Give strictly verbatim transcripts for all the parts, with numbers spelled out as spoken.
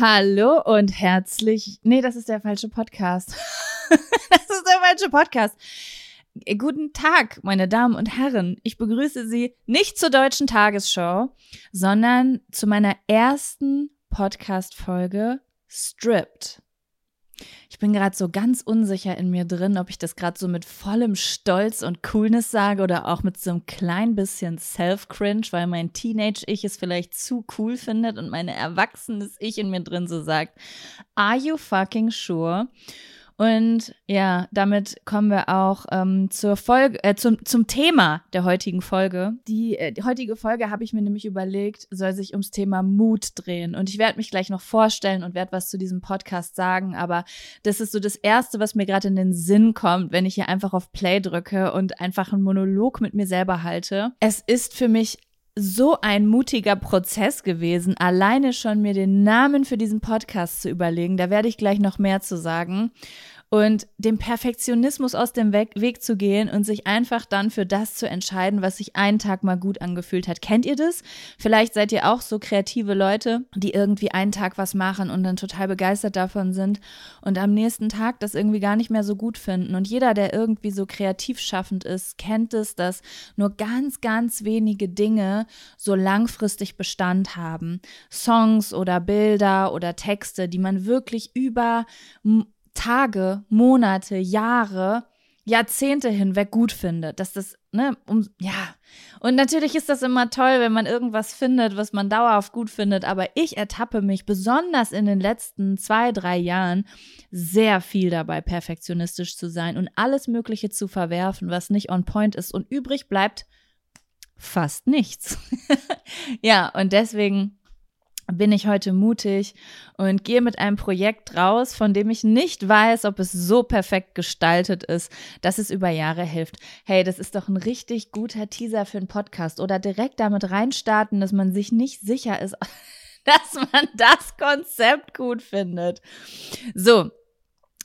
Hallo und herzlich... Nee, das ist der falsche Podcast. Das ist der falsche Podcast. Guten Tag, meine Damen und Herren. Ich begrüße Sie nicht zur Deutschen Tagesschau, sondern zu meiner ersten Podcast-Folge Stripped. Ich bin gerade so ganz unsicher in mir drin, ob ich das gerade so mit vollem Stolz und Coolness sage oder auch mit so einem klein bisschen Self-Cringe, weil mein Teenage-Ich es vielleicht zu cool findet und meine erwachsenes Ich in mir drin so sagt, are you fucking sure? Und ja, damit kommen wir auch ähm, zur Folge, äh, zum, zum Thema der heutigen Folge. Die, äh, die heutige Folge habe ich mir nämlich überlegt, soll sich ums Thema Mut drehen. Und ich werde mich gleich noch vorstellen und werde was zu diesem Podcast sagen. Aber das ist so das Erste, was mir gerade in den Sinn kommt, wenn ich hier einfach auf Play drücke und einfach einen Monolog mit mir selber halte. Es ist für mich so ein mutiger Prozess gewesen, alleine schon mir den Namen für diesen Podcast zu überlegen. Da werde ich gleich noch mehr zu sagen. Und dem Perfektionismus aus dem Weg zu gehen und sich einfach dann für das zu entscheiden, was sich einen Tag mal gut angefühlt hat. Kennt ihr das? Vielleicht seid ihr auch so kreative Leute, die irgendwie einen Tag was machen und dann total begeistert davon sind und am nächsten Tag das irgendwie gar nicht mehr so gut finden. Und jeder, der irgendwie so kreativ schaffend ist, kennt es, dass nur ganz, ganz wenige Dinge so langfristig Bestand haben. Songs oder Bilder oder Texte, die man wirklich über Tage, Monate, Jahre, Jahrzehnte hinweg gut findet, dass das, ne, um, ja, und natürlich ist das immer toll, wenn man irgendwas findet, was man dauerhaft gut findet, aber ich ertappe mich besonders in den letzten zwei, drei Jahren sehr viel dabei, perfektionistisch zu sein und alles Mögliche zu verwerfen, was nicht on point ist und übrig bleibt fast nichts. Ja, und deswegen bin ich heute mutig und gehe mit einem Projekt raus, von dem ich nicht weiß, ob es so perfekt gestaltet ist, dass es über Jahre hilft. Hey, das ist doch ein richtig guter Teaser für einen Podcast. Oder direkt damit reinstarten, dass man sich nicht sicher ist, dass man das Konzept gut findet. So,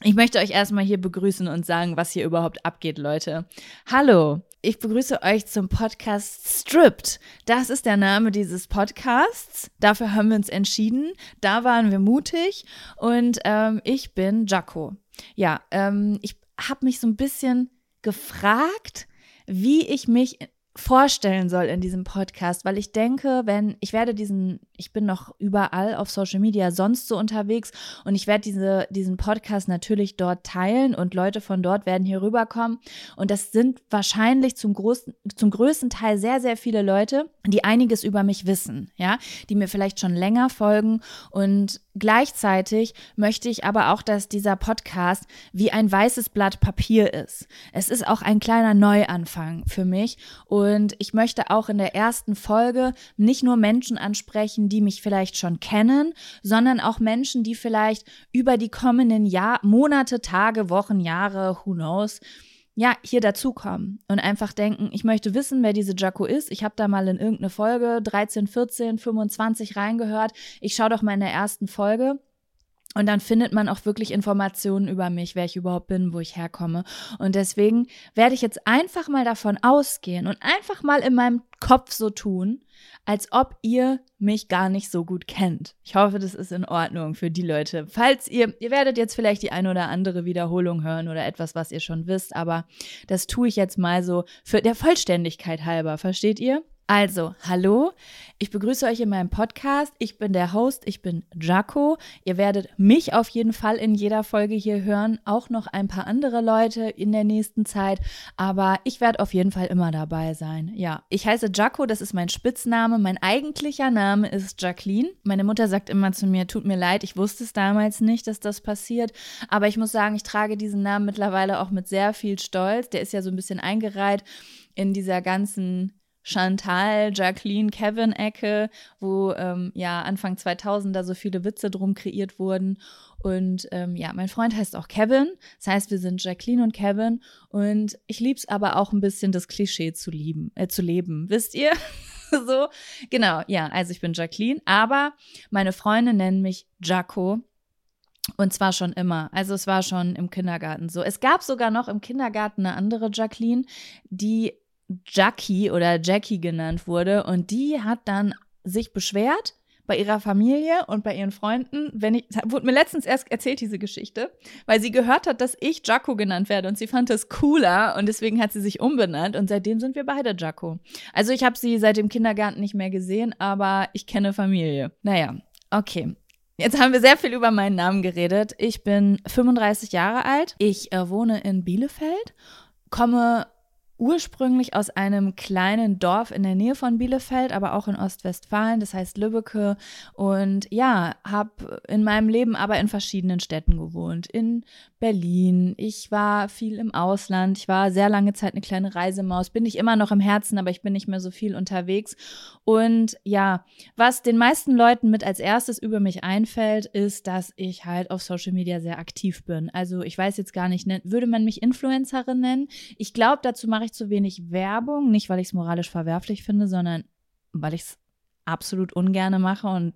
ich möchte euch erstmal hier begrüßen und sagen, was hier überhaupt abgeht, Leute. Hallo! Ich begrüße euch zum Podcast Stripped. Das ist der Name dieses Podcasts. Dafür haben wir uns entschieden. Da waren wir mutig. Und ähm, ich bin Jacko. Ja, ähm, ich habe mich so ein bisschen gefragt, wie ich mich vorstellen soll in diesem Podcast, weil ich denke, wenn, ich werde diesen, ich bin noch überall auf Social Media sonst so unterwegs und ich werde diese, diesen Podcast natürlich dort teilen und Leute von dort werden hier rüberkommen und das sind wahrscheinlich zum großen, zum größten Teil sehr, sehr viele Leute, die einiges über mich wissen, ja, die mir vielleicht schon länger folgen und gleichzeitig möchte ich aber auch, dass dieser Podcast wie ein weißes Blatt Papier ist. Es ist auch ein kleiner Neuanfang für mich und ich möchte auch in der ersten Folge nicht nur Menschen ansprechen, die mich vielleicht schon kennen, sondern auch Menschen, die vielleicht über die kommenden Jahr, Monate, Tage, Wochen, Jahre, who knows, ja, hier dazukommen und einfach denken, ich möchte wissen, wer diese Jacko ist. Ich habe da mal in irgendeine Folge dreizehn, vierzehn, fünfundzwanzig reingehört. Ich schaue doch mal in der ersten Folge und dann findet man auch wirklich Informationen über mich, wer ich überhaupt bin, wo ich herkomme. Und deswegen werde ich jetzt einfach mal davon ausgehen und einfach mal in meinem Kopf so tun, als ob ihr mich gar nicht so gut kennt. Ich hoffe, das ist in Ordnung für die Leute. Falls ihr, ihr werdet jetzt vielleicht die ein oder andere Wiederholung hören oder etwas, was ihr schon wisst, aber das tue ich jetzt mal so für der Vollständigkeit halber, versteht ihr? Also, hallo, ich begrüße euch in meinem Podcast. Ich bin der Host, ich bin Jacko. Ihr werdet mich auf jeden Fall in jeder Folge hier hören, auch noch ein paar andere Leute in der nächsten Zeit, aber ich werde auf jeden Fall immer dabei sein. Ja, ich heiße Jacko, das ist mein Spitzname, mein eigentlicher Name ist Jacqueline. Meine Mutter sagt immer zu mir, tut mir leid, ich wusste es damals nicht, dass das passiert, aber ich muss sagen, ich trage diesen Namen mittlerweile auch mit sehr viel Stolz. Der ist ja so ein bisschen eingereiht in dieser ganzen Chantal, Jacqueline, Kevin-Ecke, wo ähm, ja Anfang zweitausender so viele Witze drum kreiert wurden. Und ähm, ja, mein Freund heißt auch Kevin, das heißt, wir sind Jacqueline und Kevin. Und ich liebe es aber auch ein bisschen, das Klischee zu lieben, äh, zu leben, wisst ihr? So, genau, ja, also ich bin Jacqueline, aber meine Freunde nennen mich Jacko. Und zwar schon immer. Also es war schon im Kindergarten so. Es gab sogar noch im Kindergarten eine andere Jacqueline, die Jackie oder Jackie genannt wurde, und die hat dann sich beschwert bei ihrer Familie und bei ihren Freunden, wenn ich, wurde mir letztens erst erzählt, diese Geschichte, weil sie gehört hat, dass ich Jacko genannt werde, und sie fand das cooler und deswegen hat sie sich umbenannt, und seitdem sind wir beide Jacko. Also ich habe sie seit dem Kindergarten nicht mehr gesehen, aber ich kenne Familie. Naja, okay. Jetzt haben wir sehr viel über meinen Namen geredet. Ich bin fünfunddreißig Jahre alt, ich äh, wohne in Bielefeld, komme ursprünglich aus einem kleinen Dorf in der Nähe von Bielefeld, aber auch in Ostwestfalen, das heißt Lübbecke. Und ja, habe in meinem Leben aber in verschiedenen Städten gewohnt. In Berlin, ich war viel im Ausland, ich war sehr lange Zeit eine kleine Reisemaus, bin ich immer noch im Herzen, aber ich bin nicht mehr so viel unterwegs. Und ja, was den meisten Leuten mit als erstes über mich einfällt, ist, dass ich halt auf Social Media sehr aktiv bin. Also ich weiß jetzt gar nicht, würde man mich Influencerin nennen? Ich glaube, dazu mache ich zu wenig Werbung, nicht weil ich es moralisch verwerflich finde, sondern weil ich es absolut ungerne mache und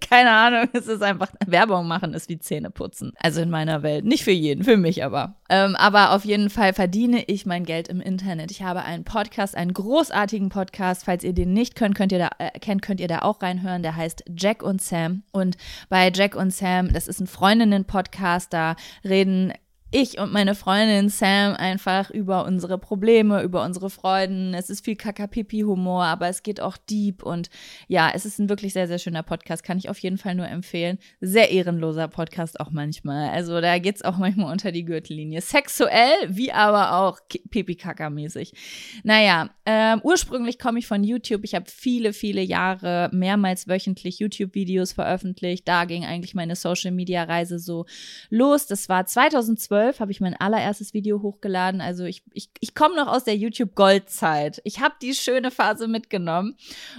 keine Ahnung, es ist einfach, Werbung machen ist wie Zähne putzen. Also in meiner Welt, nicht für jeden, für mich aber. Ähm, aber auf jeden Fall verdiene ich mein Geld im Internet. Ich habe einen Podcast, einen großartigen Podcast, falls ihr den nicht könnt, könnt ihr da, äh, kennt, könnt ihr da auch reinhören, der heißt Jack und Sam, und bei Jack und Sam, das ist ein Freundinnen-Podcast, da reden ich und meine Freundin Sam einfach über unsere Probleme, über unsere Freuden. Es ist viel Kakapipi-Humor, aber es geht auch deep. Und ja, es ist ein wirklich sehr, sehr schöner Podcast. Kann ich auf jeden Fall nur empfehlen. Sehr ehrenloser Podcast auch manchmal. Also da geht's auch manchmal unter die Gürtellinie. Sexuell, wie aber auch Pipi-Kaka-mäßig. Naja, äh, ursprünglich komme ich von YouTube. Ich habe viele, viele Jahre mehrmals wöchentlich YouTube-Videos veröffentlicht. Da ging eigentlich meine Social-Media-Reise so los. Das war zweitausendzwölf. Habe ich mein allererstes Video hochgeladen. Also ich, ich, ich komme noch aus der YouTube-Goldzeit. Ich habe die schöne Phase mitgenommen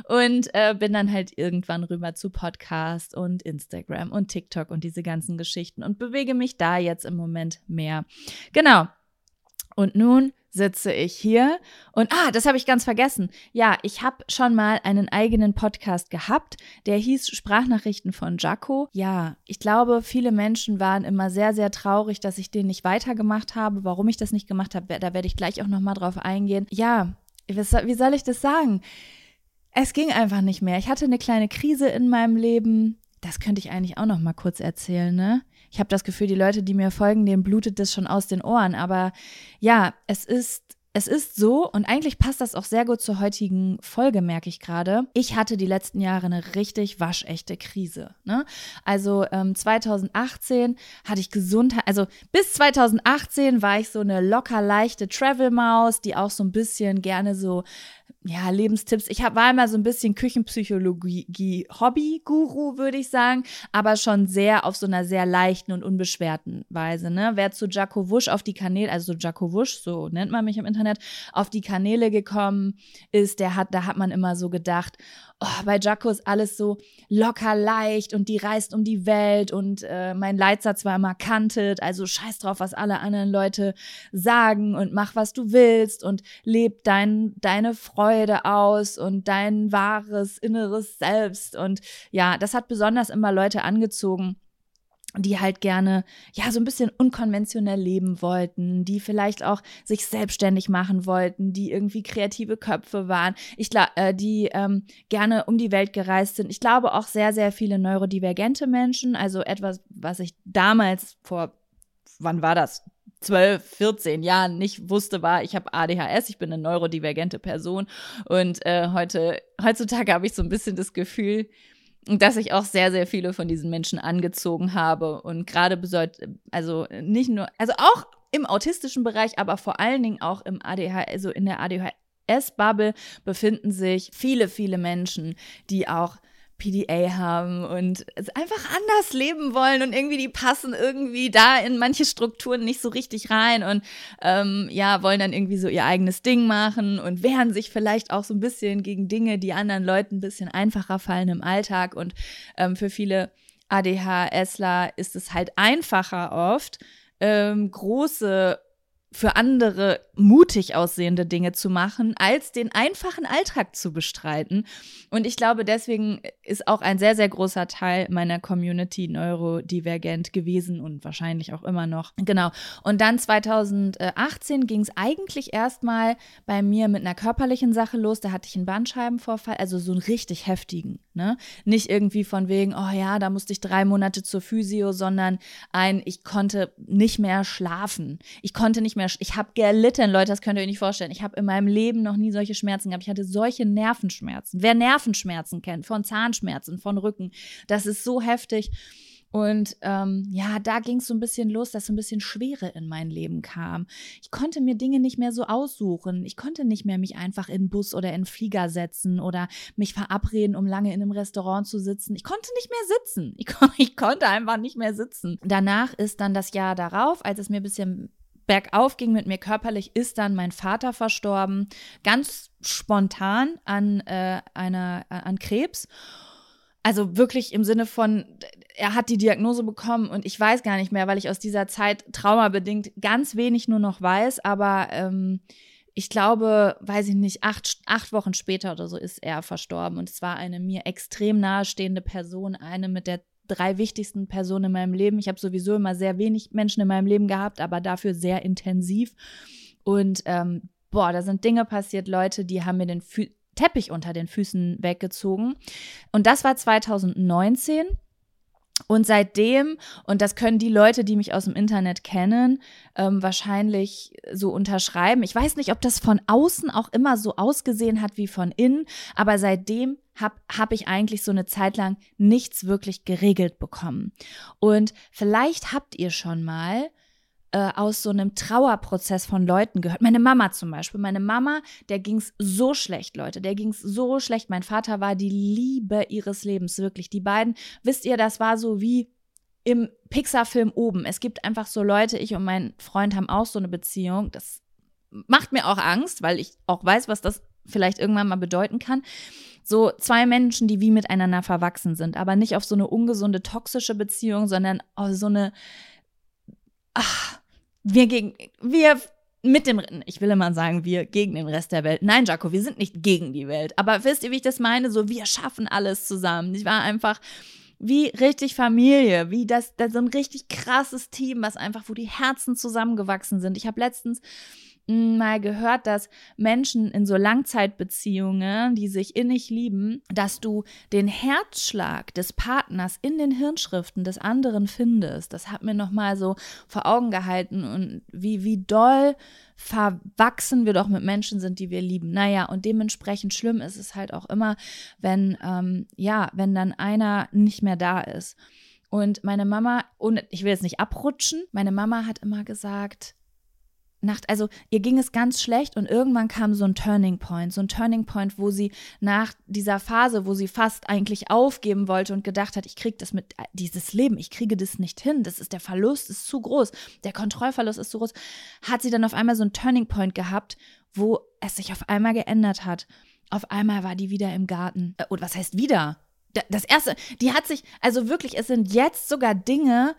und äh, bin dann halt irgendwann rüber zu Podcast und Instagram und TikTok und diese ganzen Geschichten und bewege mich da jetzt im Moment mehr. Genau. Und nun sitze ich hier und, ah, das habe ich ganz vergessen. Ja, ich habe schon mal einen eigenen Podcast gehabt, der hieß Sprachnachrichten von Jacko. Ja, ich glaube, viele Menschen waren immer sehr, sehr traurig, dass ich den nicht weitergemacht habe. Warum ich das nicht gemacht habe, da werde ich gleich auch nochmal drauf eingehen. Ja, wie soll ich das sagen? Es ging einfach nicht mehr. Ich hatte eine kleine Krise in meinem Leben. Das könnte ich eigentlich auch nochmal kurz erzählen, ne? Ich habe das Gefühl, die Leute, die mir folgen, denen blutet das schon aus den Ohren. Aber ja, es ist, es ist so, und eigentlich passt das auch sehr gut zur heutigen Folge, merke ich gerade. Ich hatte die letzten Jahre eine richtig waschechte Krise, ne? Also ähm, zweitausendachtzehn hatte ich Gesundheit, also bis zweitausendachtzehn war ich so eine locker leichte Travel-Maus, die auch so ein bisschen gerne so, ja, Lebenstipps. Ich hab, war immer so ein bisschen Küchenpsychologie-Hobby-Guru, würde ich sagen, aber schon sehr auf so einer sehr leichten und unbeschwerten Weise, ne? Wer zu Jacko Wusch auf die Kanäle, also Jacko Wusch, so nennt man mich im Internet, auf die Kanäle gekommen ist, der hat, da hat man immer so gedacht, oh, bei Jacko ist alles so locker leicht und die reist um die Welt, und äh, mein Leitsatz war immer kantet, also scheiß drauf, was alle anderen Leute sagen, und mach, was du willst, und leb dein, deine Freude aus und dein wahres inneres Selbst. Und ja, das hat besonders immer Leute angezogen, die halt gerne, ja, so ein bisschen unkonventionell leben wollten, die vielleicht auch sich selbstständig machen wollten, die irgendwie kreative Köpfe waren, ich glaube, äh, die ähm, gerne um die Welt gereist sind. Ich glaube auch sehr, sehr viele neurodivergente Menschen, also etwas, was ich damals vor, wann war das? zwölf, vierzehn Jahren nicht wusste, war, ich habe A D H S, ich bin eine neurodivergente Person. Und äh, heute heutzutage habe ich so ein bisschen das Gefühl, dass ich auch sehr, sehr viele von diesen Menschen angezogen habe. Und gerade bedeut- also nicht nur, also auch im autistischen Bereich, aber vor allen Dingen auch im A D H S, also in der A D H S-Bubble befinden sich viele, viele Menschen, die auch P D A haben und einfach anders leben wollen und irgendwie die passen irgendwie da in manche Strukturen nicht so richtig rein und ähm, ja, wollen dann irgendwie so ihr eigenes Ding machen und wehren sich vielleicht auch so ein bisschen gegen Dinge, die anderen Leuten ein bisschen einfacher fallen im Alltag und ähm, für viele ADHSler ist es halt einfacher oft, ähm, große für andere mutig aussehende Dinge zu machen, als den einfachen Alltag zu bestreiten. Und ich glaube, deswegen ist auch ein sehr, sehr großer Teil meiner Community neurodivergent gewesen und wahrscheinlich auch immer noch. Genau. Und dann zweitausendachtzehn ging es eigentlich erstmal bei mir mit einer körperlichen Sache los. Da hatte ich einen Bandscheibenvorfall, also so einen richtig heftigen. Ne? Nicht irgendwie von wegen, oh ja, da musste ich drei Monate zur Physio, sondern ein, ich konnte nicht mehr schlafen. Ich konnte nicht mehr Ich habe gelitten, Leute, das könnt ihr euch nicht vorstellen. Ich habe in meinem Leben noch nie solche Schmerzen gehabt. Ich hatte solche Nervenschmerzen. Wer Nervenschmerzen kennt, von Zahnschmerzen, von Rücken, das ist so heftig. Und ähm, ja, da ging es so ein bisschen los, dass so ein bisschen Schwere in mein Leben kam. Ich konnte mir Dinge nicht mehr so aussuchen. Ich konnte nicht mehr mich einfach in den Bus oder in den Flieger setzen oder mich verabreden, um lange in einem Restaurant zu sitzen. Ich konnte nicht mehr sitzen. Ich, kon- ich konnte einfach nicht mehr sitzen. Danach ist dann das Jahr darauf, als es mir ein bisschen bergauf ging mit mir körperlich, ist dann mein Vater verstorben, ganz spontan an, äh, einer, an Krebs. Also wirklich im Sinne von, er hat die Diagnose bekommen und ich weiß gar nicht mehr, weil ich aus dieser Zeit traumabedingt ganz wenig nur noch weiß, aber ähm, ich glaube, weiß ich nicht, acht, acht Wochen später oder so ist er verstorben und es war eine mir extrem nahestehende Person, eine mit der drei wichtigsten Personen in meinem Leben. Ich habe sowieso immer sehr wenig Menschen in meinem Leben gehabt, aber dafür sehr intensiv. Und ähm, boah, da sind Dinge passiert, Leute, die haben mir den Fü- Teppich unter den Füßen weggezogen. Und das war zweitausendneunzehn. Und seitdem, und das können die Leute, die mich aus dem Internet kennen, ähm, wahrscheinlich so unterschreiben. Ich weiß nicht, ob das von außen auch immer so ausgesehen hat wie von innen, aber seitdem habe hab ich eigentlich so eine Zeit lang nichts wirklich geregelt bekommen. Und vielleicht habt ihr schon mal aus so einem Trauerprozess von Leuten gehört. Meine Mama zum Beispiel. Meine Mama, der ging es so schlecht, Leute. Der ging es so schlecht. Mein Vater war die Liebe ihres Lebens, wirklich. Die beiden, wisst ihr, das war so wie im Pixar-Film oben. Es gibt einfach so Leute, ich und mein Freund haben auch so eine Beziehung. Das macht mir auch Angst, weil ich auch weiß, was das vielleicht irgendwann mal bedeuten kann. So zwei Menschen, die wie miteinander verwachsen sind, aber nicht auf so eine ungesunde, toxische Beziehung, sondern auf so eine ach, Wir gegen, wir mit dem, ich will immer sagen, wir gegen den Rest der Welt. Nein, Jacko, wir sind nicht gegen die Welt. Aber wisst ihr, wie ich das meine? So, wir schaffen alles zusammen. Ich war einfach wie richtig Familie, wie das, das so ein richtig krasses Team, was einfach, wo die Herzen zusammengewachsen sind. Ich habe letztens mal gehört, dass Menschen in so Langzeitbeziehungen, die sich innig lieben, dass du den Herzschlag des Partners in den Hirnschriften des anderen findest. Das hat mir nochmal so vor Augen gehalten und wie, wie doll verwachsen wir doch mit Menschen sind, die wir lieben. Naja, und dementsprechend schlimm ist es halt auch immer, wenn, ähm, ja, wenn dann einer nicht mehr da ist. Und meine Mama, und ich will jetzt nicht abrutschen, meine Mama hat immer gesagt, Nacht, also ihr ging es ganz schlecht und irgendwann kam so ein Turning Point, so ein Turning Point, wo sie nach dieser Phase, wo sie fast eigentlich aufgeben wollte und gedacht hat, ich kriege das mit, dieses Leben, ich kriege das nicht hin, das ist der Verlust, ist zu groß, der Kontrollverlust ist zu groß, hat sie dann auf einmal so ein Turning Point gehabt, wo es sich auf einmal geändert hat. Auf einmal war die wieder im Garten. Und was heißt wieder? Das erste, die hat sich, also wirklich, es sind jetzt sogar Dinge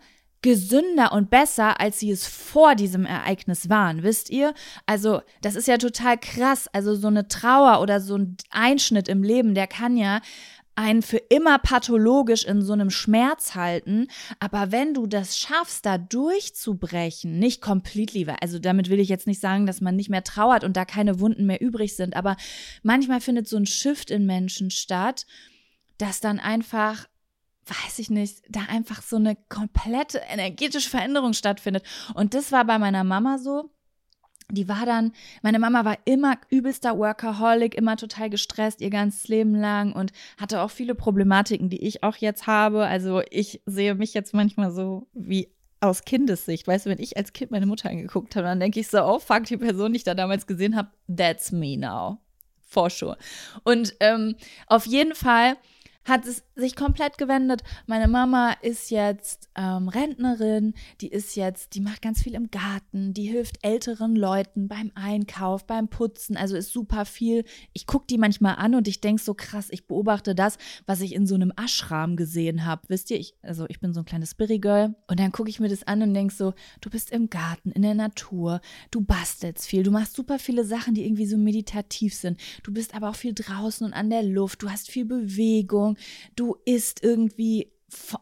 gesünder und besser, als sie es vor diesem Ereignis waren, wisst ihr? Also das ist ja total krass, also so eine Trauer oder so ein Einschnitt im Leben, der kann ja einen für immer pathologisch in so einem Schmerz halten, aber wenn du das schaffst, da durchzubrechen, nicht completely, also damit will ich jetzt nicht sagen, dass man nicht mehr trauert und da keine Wunden mehr übrig sind, aber manchmal findet so ein Shift in Menschen statt, dass dann einfach weiß ich nicht, da einfach so eine komplette energetische Veränderung stattfindet. Und das war bei meiner Mama so. Die war dann, meine Mama war immer übelster Workaholic, immer total gestresst, ihr ganzes Leben lang, und hatte auch viele Problematiken, die ich auch jetzt habe. Also ich sehe mich jetzt manchmal so wie aus Kindessicht. Weißt du, wenn ich als Kind meine Mutter angeguckt habe, dann denke ich so, oh fuck, die Person, die ich da damals gesehen habe, that's me now. For sure. Und ähm, auf jeden Fall hat es sich komplett gewendet. Meine Mama ist jetzt ähm, Rentnerin, die ist jetzt, die macht ganz viel im Garten, die hilft älteren Leuten beim Einkauf, beim Putzen, also ist super viel. Ich gucke die manchmal an und ich denke so, krass, ich beobachte das, was ich in so einem Ashram gesehen habe. Wisst ihr, ich, also ich bin so ein kleines Spirit-Girl, und dann gucke ich mir das an und denke so, du bist im Garten, in der Natur, du bastelst viel, du machst super viele Sachen, die irgendwie so meditativ sind. Du bist aber auch viel draußen und an der Luft, du hast viel Bewegung, du isst irgendwie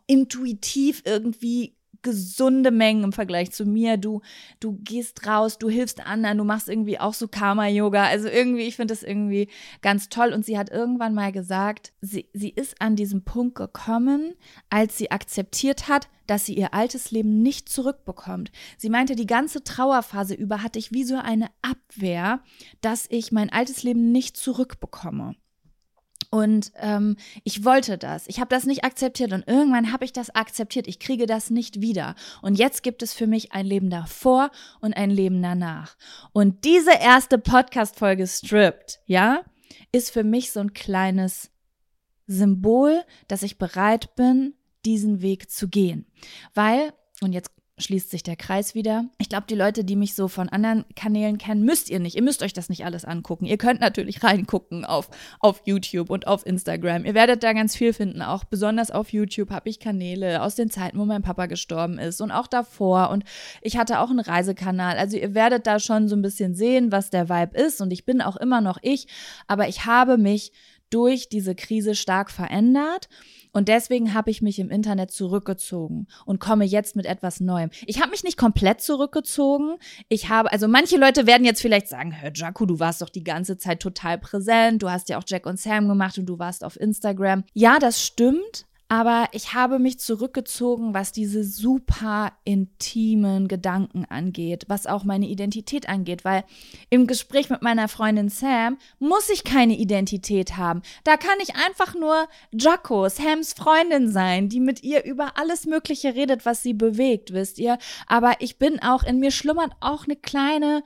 intuitiv irgendwie gesunde Mengen im Vergleich zu mir, du, du gehst raus, du hilfst anderen, du machst irgendwie auch so Karma-Yoga, also irgendwie, ich finde das irgendwie ganz toll. Und sie hat irgendwann mal gesagt, sie, sie ist an diesem Punkt gekommen, als sie akzeptiert hat, dass sie ihr altes Leben nicht zurückbekommt. Sie meinte, die ganze Trauerphase über hatte ich wie so eine Abwehr, dass ich mein altes Leben nicht zurückbekomme. Und ähm, ich wollte das. Ich habe das nicht akzeptiert und irgendwann habe ich das akzeptiert. Ich kriege das nicht wieder. Und jetzt gibt es für mich ein Leben davor und ein Leben danach. Und diese erste Podcast-Folge Stripped, ja, ist für mich so ein kleines Symbol, dass ich bereit bin, diesen Weg zu gehen. Weil, und jetzt schließt sich der Kreis wieder. Ich glaube, die Leute, die mich so von anderen Kanälen kennen, müsst ihr nicht. Ihr müsst euch das nicht alles angucken. Ihr könnt natürlich reingucken auf, auf YouTube und auf Instagram. Ihr werdet da ganz viel finden. Auch besonders auf YouTube habe ich Kanäle aus den Zeiten, wo mein Papa gestorben ist, und auch davor. Und ich hatte auch einen Reisekanal. Also ihr werdet da schon so ein bisschen sehen, was der Vibe ist. Und ich bin auch immer noch ich. Aber ich habe mich durch diese Krise stark verändert. Und deswegen habe ich mich im Internet zurückgezogen und komme jetzt mit etwas Neuem. Ich habe mich nicht komplett zurückgezogen. Ich habe, also manche Leute werden jetzt vielleicht sagen, hör Jacko, du warst doch die ganze Zeit total präsent. Du hast ja auch Jack und Sam gemacht und du warst auf Instagram. Ja, das stimmt. Aber ich habe mich zurückgezogen, was diese super intimen Gedanken angeht, was auch meine Identität angeht, weil im Gespräch mit meiner Freundin Sam muss ich keine Identität haben. Da kann ich einfach nur Jacko, Sams Freundin sein, die mit ihr über alles Mögliche redet, was sie bewegt, wisst ihr. Aber ich bin auch, in mir schlummert auch eine kleine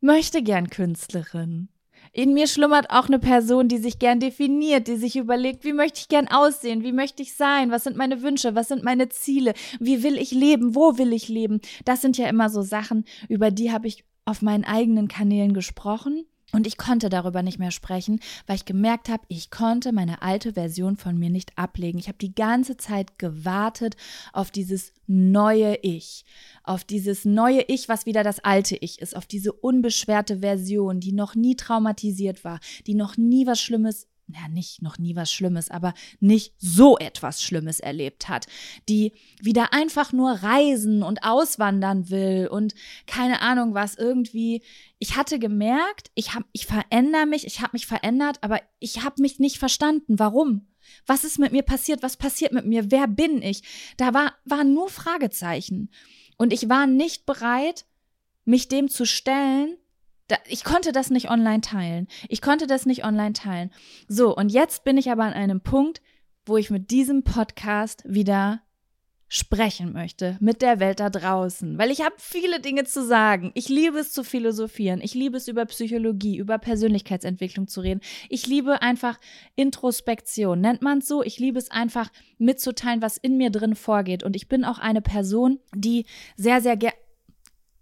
Möchtegern-Künstlerin. In mir schlummert auch eine Person, die sich gern definiert, die sich überlegt, wie möchte ich gern aussehen, wie möchte ich sein, was sind meine Wünsche, was sind meine Ziele, wie will ich leben, wo will ich leben. Das sind ja immer so Sachen, über die habe ich auf meinen eigenen Kanälen gesprochen und ich konnte darüber nicht mehr sprechen, weil ich gemerkt habe, ich konnte meine alte Version von mir nicht ablegen. Ich habe die ganze Zeit gewartet auf dieses neue Ich, auf dieses neue Ich, was wieder das alte Ich ist, auf diese unbeschwerte Version, die noch nie traumatisiert war, die noch nie was Schlimmes, na nicht noch nie was Schlimmes, aber nicht so etwas Schlimmes erlebt hat, die wieder einfach nur reisen und auswandern will und keine Ahnung was irgendwie. Ich hatte gemerkt, ich hab, ich verändere mich, ich habe mich verändert, aber ich habe mich nicht verstanden, warum. Was ist mit mir passiert? Was passiert mit mir? Wer bin ich? Da war, waren nur Fragezeichen. Und ich war nicht bereit, mich dem zu stellen. Da, ich konnte das nicht online teilen. Ich konnte das nicht online teilen. So, und jetzt bin ich aber an einem Punkt, wo ich mit diesem Podcast wieder sprechen möchte mit der Welt da draußen, weil ich habe viele Dinge zu sagen. Ich liebe es zu philosophieren, ich liebe es über Psychologie, über Persönlichkeitsentwicklung zu reden. Ich liebe einfach Introspektion, nennt man es so. Ich liebe es einfach mitzuteilen, was in mir drin vorgeht, und ich bin auch eine Person, die sehr, sehr gerne.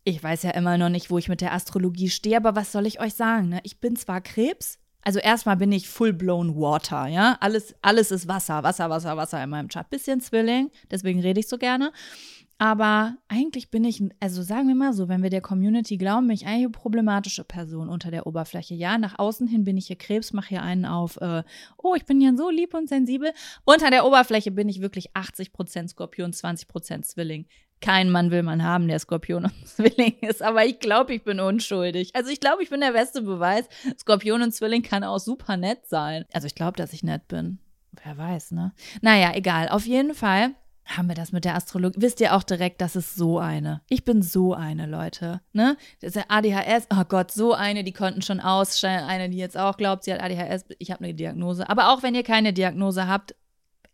Ich weiß ja immer noch nicht, wo ich mit der Astrologie stehe, aber was soll ich euch sagen, ne? Ich bin zwar Krebs, also erstmal bin ich full-blown Water, ja, alles, alles ist Wasser, Wasser, Wasser, Wasser in meinem Chart. Bisschen Zwilling, deswegen rede ich so gerne, aber eigentlich bin ich, also sagen wir mal so, wenn wir der Community glauben, bin ich eigentlich eine problematische Person unter der Oberfläche, ja, nach außen hin bin ich hier Krebs, mache hier einen auf, äh, oh, ich bin ja so lieb und sensibel, unter der Oberfläche bin ich wirklich achtzig Prozent Skorpion, zwanzig Prozent Zwilling. Kein Mann will man haben, der Skorpion und Zwilling ist, aber ich glaube, ich bin unschuldig. Also ich glaube, ich bin der beste Beweis. Skorpion und Zwilling kann auch super nett sein. Also ich glaube, dass ich nett bin. Wer weiß, ne? Naja, egal. Auf jeden Fall haben wir das mit der Astrologie. Wisst ihr auch direkt, das ist so eine. Ich bin so eine, Leute. Ne? Das ist ja A D H S. Oh Gott, so eine, die konnten schon ausstellen. Eine, die jetzt auch glaubt, sie hat A D H S. Ich habe eine Diagnose. Aber auch wenn ihr keine Diagnose habt,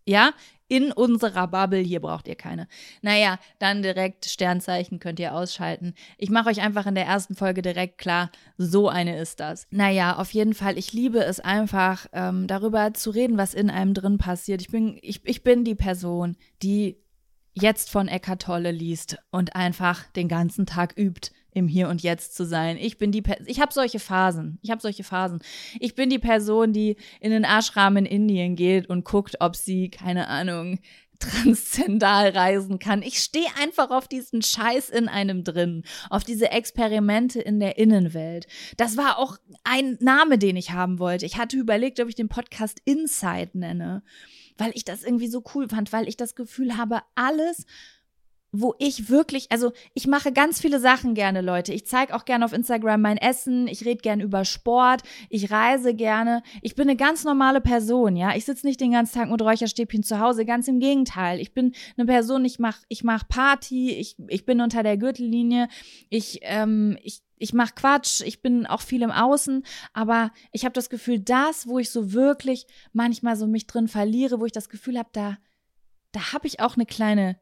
ja, in unserer Bubble, hier braucht ihr keine. Naja, dann direkt Sternzeichen könnt ihr ausschalten. Ich mache euch einfach in der ersten Folge direkt klar, so eine ist das. Naja, auf jeden Fall, ich liebe es einfach, ähm, darüber zu reden, was in einem drin passiert. Ich bin, ich, ich bin die Person, die jetzt von Eckart Tolle liest und einfach den ganzen Tag übt, im Hier und Jetzt zu sein. Ich bin die per- ich habe solche Phasen. Ich habe solche Phasen. Ich bin die Person, die in den Ashram in Indien geht und guckt, ob sie, keine Ahnung, transzendal reisen kann. Ich stehe einfach auf diesen Scheiß in einem drin, auf diese Experimente in der Innenwelt. Das war auch ein Name, den ich haben wollte. Ich hatte überlegt, ob ich den Podcast Inside nenne, weil ich das irgendwie so cool fand, weil ich das Gefühl habe, alles, wo ich wirklich, also ich mache ganz viele Sachen gerne, Leute. Ich zeige auch gerne auf Instagram mein Essen, ich rede gerne über Sport, ich reise gerne. Ich bin eine ganz normale Person, ja. Ich sitze nicht den ganzen Tag mit Räucherstäbchen zu Hause, ganz im Gegenteil. Ich bin eine Person, ich mache ich mach Party, ich, ich bin unter der Gürtellinie, ich, ähm, ich, ich mache Quatsch, ich bin auch viel im Außen, aber ich habe das Gefühl, das, wo ich so wirklich manchmal so mich drin verliere, wo ich das Gefühl habe, da, da habe ich auch eine kleine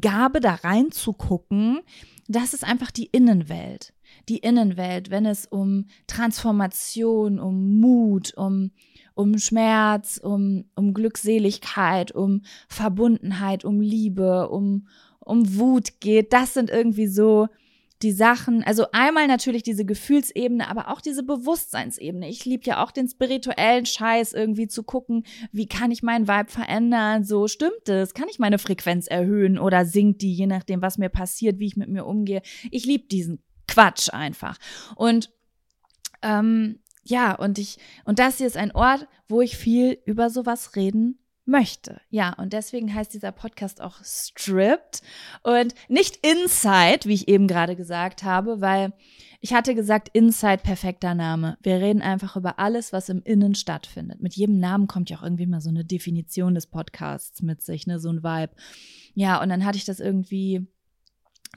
Gabe, da reinzugucken, das ist einfach die Innenwelt. Die Innenwelt, wenn es um Transformation, um Mut, um, um Schmerz, um, um Glückseligkeit, um Verbundenheit, um Liebe, um, um Wut geht, das sind irgendwie so die Sachen, also einmal natürlich diese Gefühlsebene, aber auch diese Bewusstseinsebene. Ich liebe ja auch den spirituellen Scheiß, irgendwie zu gucken, wie kann ich meinen Vibe verändern, so stimmt es, kann ich meine Frequenz erhöhen oder sinkt die, je nachdem, was mir passiert, wie ich mit mir umgehe. Ich liebe diesen Quatsch einfach. Und ähm, ja, und ich und das hier ist ein Ort, wo ich viel über sowas reden möchte. Ja, und deswegen heißt dieser Podcast auch Stripped und nicht Inside, wie ich eben gerade gesagt habe, weil ich hatte gesagt, Inside, perfekter Name. Wir reden einfach über alles, was im Innen stattfindet. Mit jedem Namen kommt ja auch irgendwie mal so eine Definition des Podcasts mit sich, ne, so ein Vibe. Ja, und dann hatte ich das irgendwie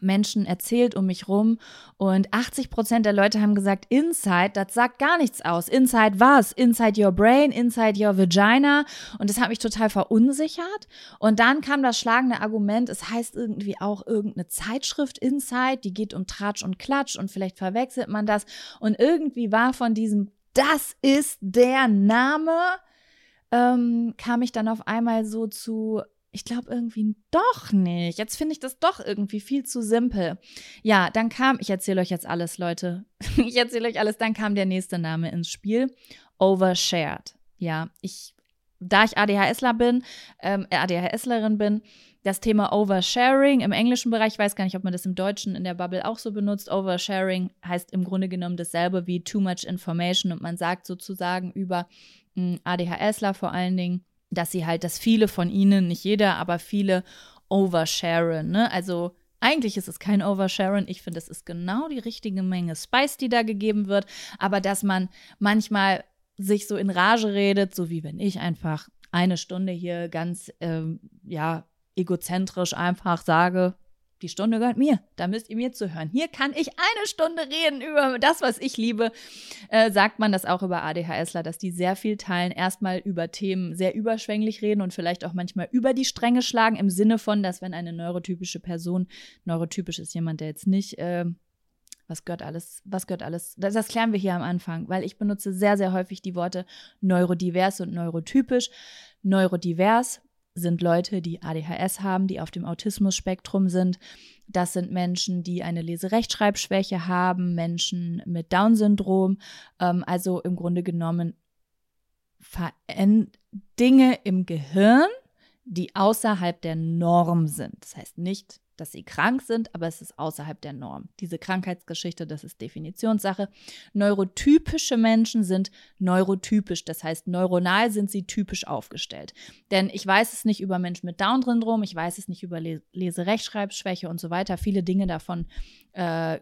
Menschen erzählt um mich rum und achtzig Prozent der Leute haben gesagt, Inside, das sagt gar nichts aus. Inside was? Inside your brain, inside your vagina, und das hat mich total verunsichert. Und dann kam das schlagende Argument, es heißt irgendwie auch irgendeine Zeitschrift Inside, die geht um Tratsch und Klatsch und vielleicht verwechselt man das, und irgendwie war von diesem, das ist der Name, ähm, kam ich dann auf einmal so zu, ich glaube irgendwie doch nicht. Jetzt finde ich das doch irgendwie viel zu simpel. Ja, dann kam, ich erzähle euch jetzt alles, Leute. Ich erzähle euch alles, dann kam der nächste Name ins Spiel. Overshared. Ja, ich, da ich ADHSler bin, ähm, ADHSlerin bin, das Thema Oversharing im englischen Bereich, ich weiß gar nicht, ob man das im Deutschen in der Bubble auch so benutzt. Oversharing heißt im Grunde genommen dasselbe wie too much information, und man sagt sozusagen über mh, ADHSler vor allen Dingen, dass sie halt, dass viele von ihnen, nicht jeder, aber viele oversharen, ne? Also eigentlich ist es kein Oversharen. Ich finde, es ist genau die richtige Menge Spice, die da gegeben wird. Aber dass man manchmal sich so in Rage redet, so wie wenn ich einfach eine Stunde hier ganz, ähm, ja, egozentrisch einfach sage, die Stunde gehört mir, da müsst ihr mir zuhören. Hier kann ich eine Stunde reden über das, was ich liebe. Äh, sagt man das auch über ADHSler, dass die sehr viel teilen, erstmal über Themen sehr überschwänglich reden und vielleicht auch manchmal über die Stränge schlagen, im Sinne von, dass wenn eine neurotypische Person, neurotypisch ist jemand, der jetzt nicht, äh, was gehört alles, was gehört alles, das, das klären wir hier am Anfang, weil ich benutze sehr, sehr häufig die Worte neurodivers und neurotypisch. Neurodivers sind Leute, die A D H S haben, die auf dem Autismus-Spektrum sind. Das sind Menschen, die eine Leserechtschreibschwäche haben, Menschen mit Down-Syndrom. Ähm, also im Grunde genommen verändern Dinge im Gehirn, die außerhalb der Norm sind. Das heißt nicht, dass sie krank sind, aber es ist außerhalb der Norm. Diese Krankheitsgeschichte, das ist Definitionssache. Neurotypische Menschen sind neurotypisch, das heißt neuronal sind sie typisch aufgestellt. Denn ich weiß es nicht über Menschen mit Down-Syndrom, ich weiß es nicht über Leserechtschreibschwäche und so weiter. Viele Dinge davon äh,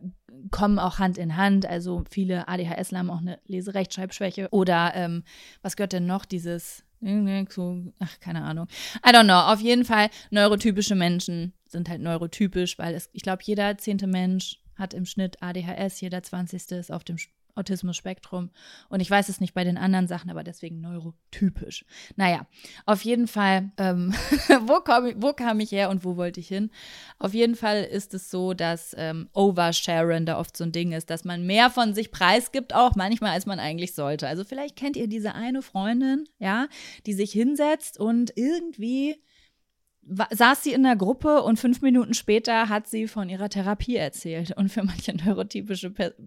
kommen auch Hand in Hand. Also viele ADHSler haben auch eine Leserechtschreibschwäche. Oder ähm, was gehört denn noch, dieses So, ach, keine Ahnung. I don't know. Auf jeden Fall, neurotypische Menschen sind halt neurotypisch, weil es, ich glaube, jeder zehnte Mensch hat im Schnitt A D H S, jeder zwanzigste ist auf dem Autismus-Spektrum. Und ich weiß es nicht bei den anderen Sachen, aber deswegen neurotypisch. Naja, auf jeden Fall, ähm, wo, komm, wo kam ich her und wo wollte ich hin? Auf jeden Fall ist es so, dass ähm, Oversharing da oft so ein Ding ist, dass man mehr von sich preisgibt, auch manchmal, als man eigentlich sollte. Also vielleicht kennt ihr diese eine Freundin, ja, die sich hinsetzt und irgendwie saß sie in der Gruppe und fünf Minuten später hat sie von ihrer Therapie erzählt. Und für manche neurotypische Personen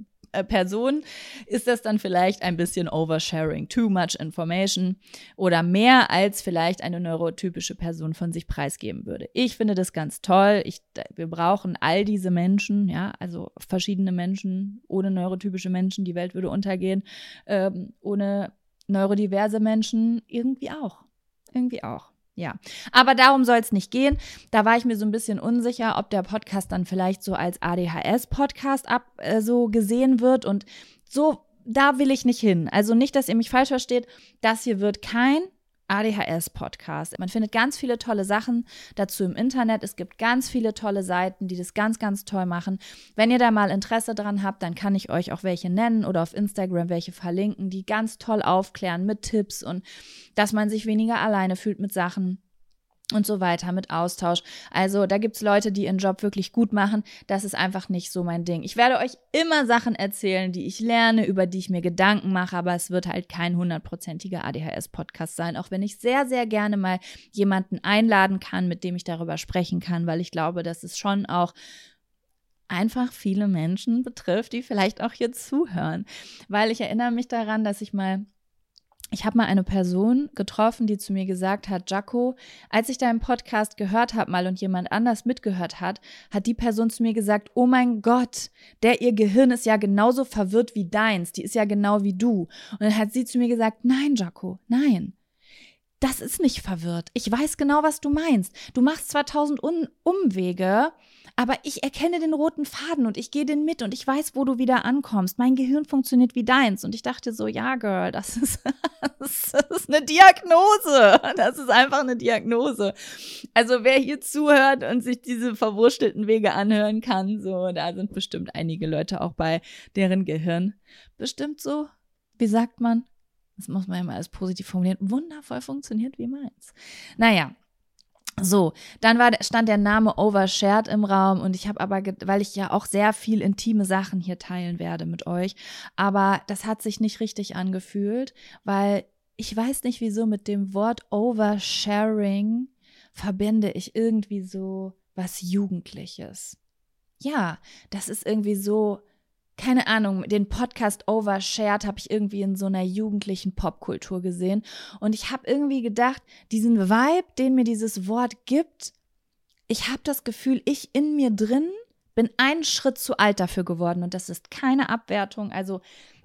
Person ist das dann vielleicht ein bisschen Oversharing, too much information oder mehr als vielleicht eine neurotypische Person von sich preisgeben würde. Ich finde das ganz toll. Ich, wir brauchen all diese Menschen, ja, also verschiedene Menschen, ohne neurotypische Menschen, die Welt würde untergehen, ähm, ohne neurodiverse Menschen irgendwie auch, irgendwie auch. Ja, aber darum soll es nicht gehen. Da war ich mir so ein bisschen unsicher, ob der Podcast dann vielleicht so als A D H S-Podcast ab, äh, so gesehen wird. Und so, da will ich nicht hin. Also nicht, dass ihr mich falsch versteht. Das hier wird kein A D H S-Podcast. Man findet ganz viele tolle Sachen dazu im Internet. Es gibt ganz viele tolle Seiten, die das ganz, ganz toll machen. Wenn ihr da mal Interesse dran habt, dann kann ich euch auch welche nennen oder auf Instagram welche verlinken, die ganz toll aufklären mit Tipps und dass man sich weniger alleine fühlt mit Sachen und so weiter, mit Austausch. Also da gibt es Leute, die ihren Job wirklich gut machen. Das ist einfach nicht so mein Ding. Ich werde euch immer Sachen erzählen, die ich lerne, über die ich mir Gedanken mache, aber es wird halt kein hundertprozentiger A D H S-Podcast sein, auch wenn ich sehr, sehr gerne mal jemanden einladen kann, mit dem ich darüber sprechen kann, weil ich glaube, dass es schon auch einfach viele Menschen betrifft, die vielleicht auch hier zuhören. Weil ich erinnere mich daran, dass ich mal Ich habe mal eine Person getroffen, die zu mir gesagt hat, Jacko, als ich deinen Podcast gehört habe mal und jemand anders mitgehört hat, hat die Person zu mir gesagt, oh mein Gott, der ihr Gehirn ist ja genauso verwirrt wie deins, die ist ja genau wie du. Und dann hat sie zu mir gesagt, nein Jacko, nein, das ist nicht verwirrt. Ich weiß genau, was du meinst. Du machst zwar tausend Un- Umwege, aber ich erkenne den roten Faden und ich gehe den mit und ich weiß, wo du wieder ankommst. Mein Gehirn funktioniert wie deins. Und ich dachte so, ja, Girl, das ist, das ist eine Diagnose. Das ist einfach eine Diagnose. Also wer hier zuhört und sich diese verwurschtelten Wege anhören kann, so, da sind bestimmt einige Leute auch bei, deren Gehirn bestimmt so, wie sagt man, das muss man immer alles positiv formulieren, wundervoll funktioniert wie meins. Naja, so, dann war, stand der Name Overshared im Raum und ich habe aber, weil ich ja auch sehr viel intime Sachen hier teilen werde mit euch, aber das hat sich nicht richtig angefühlt, weil ich weiß nicht wieso, mit dem Wort Oversharing verbinde ich irgendwie so was Jugendliches. Ja, das ist irgendwie so, keine Ahnung, den Podcast Overshared habe ich irgendwie in so einer jugendlichen Popkultur gesehen. Und ich habe irgendwie gedacht, diesen Vibe, den mir dieses Wort gibt, ich habe das Gefühl, ich in mir drin bin einen Schritt zu alt dafür geworden. Und das ist keine Abwertung. Also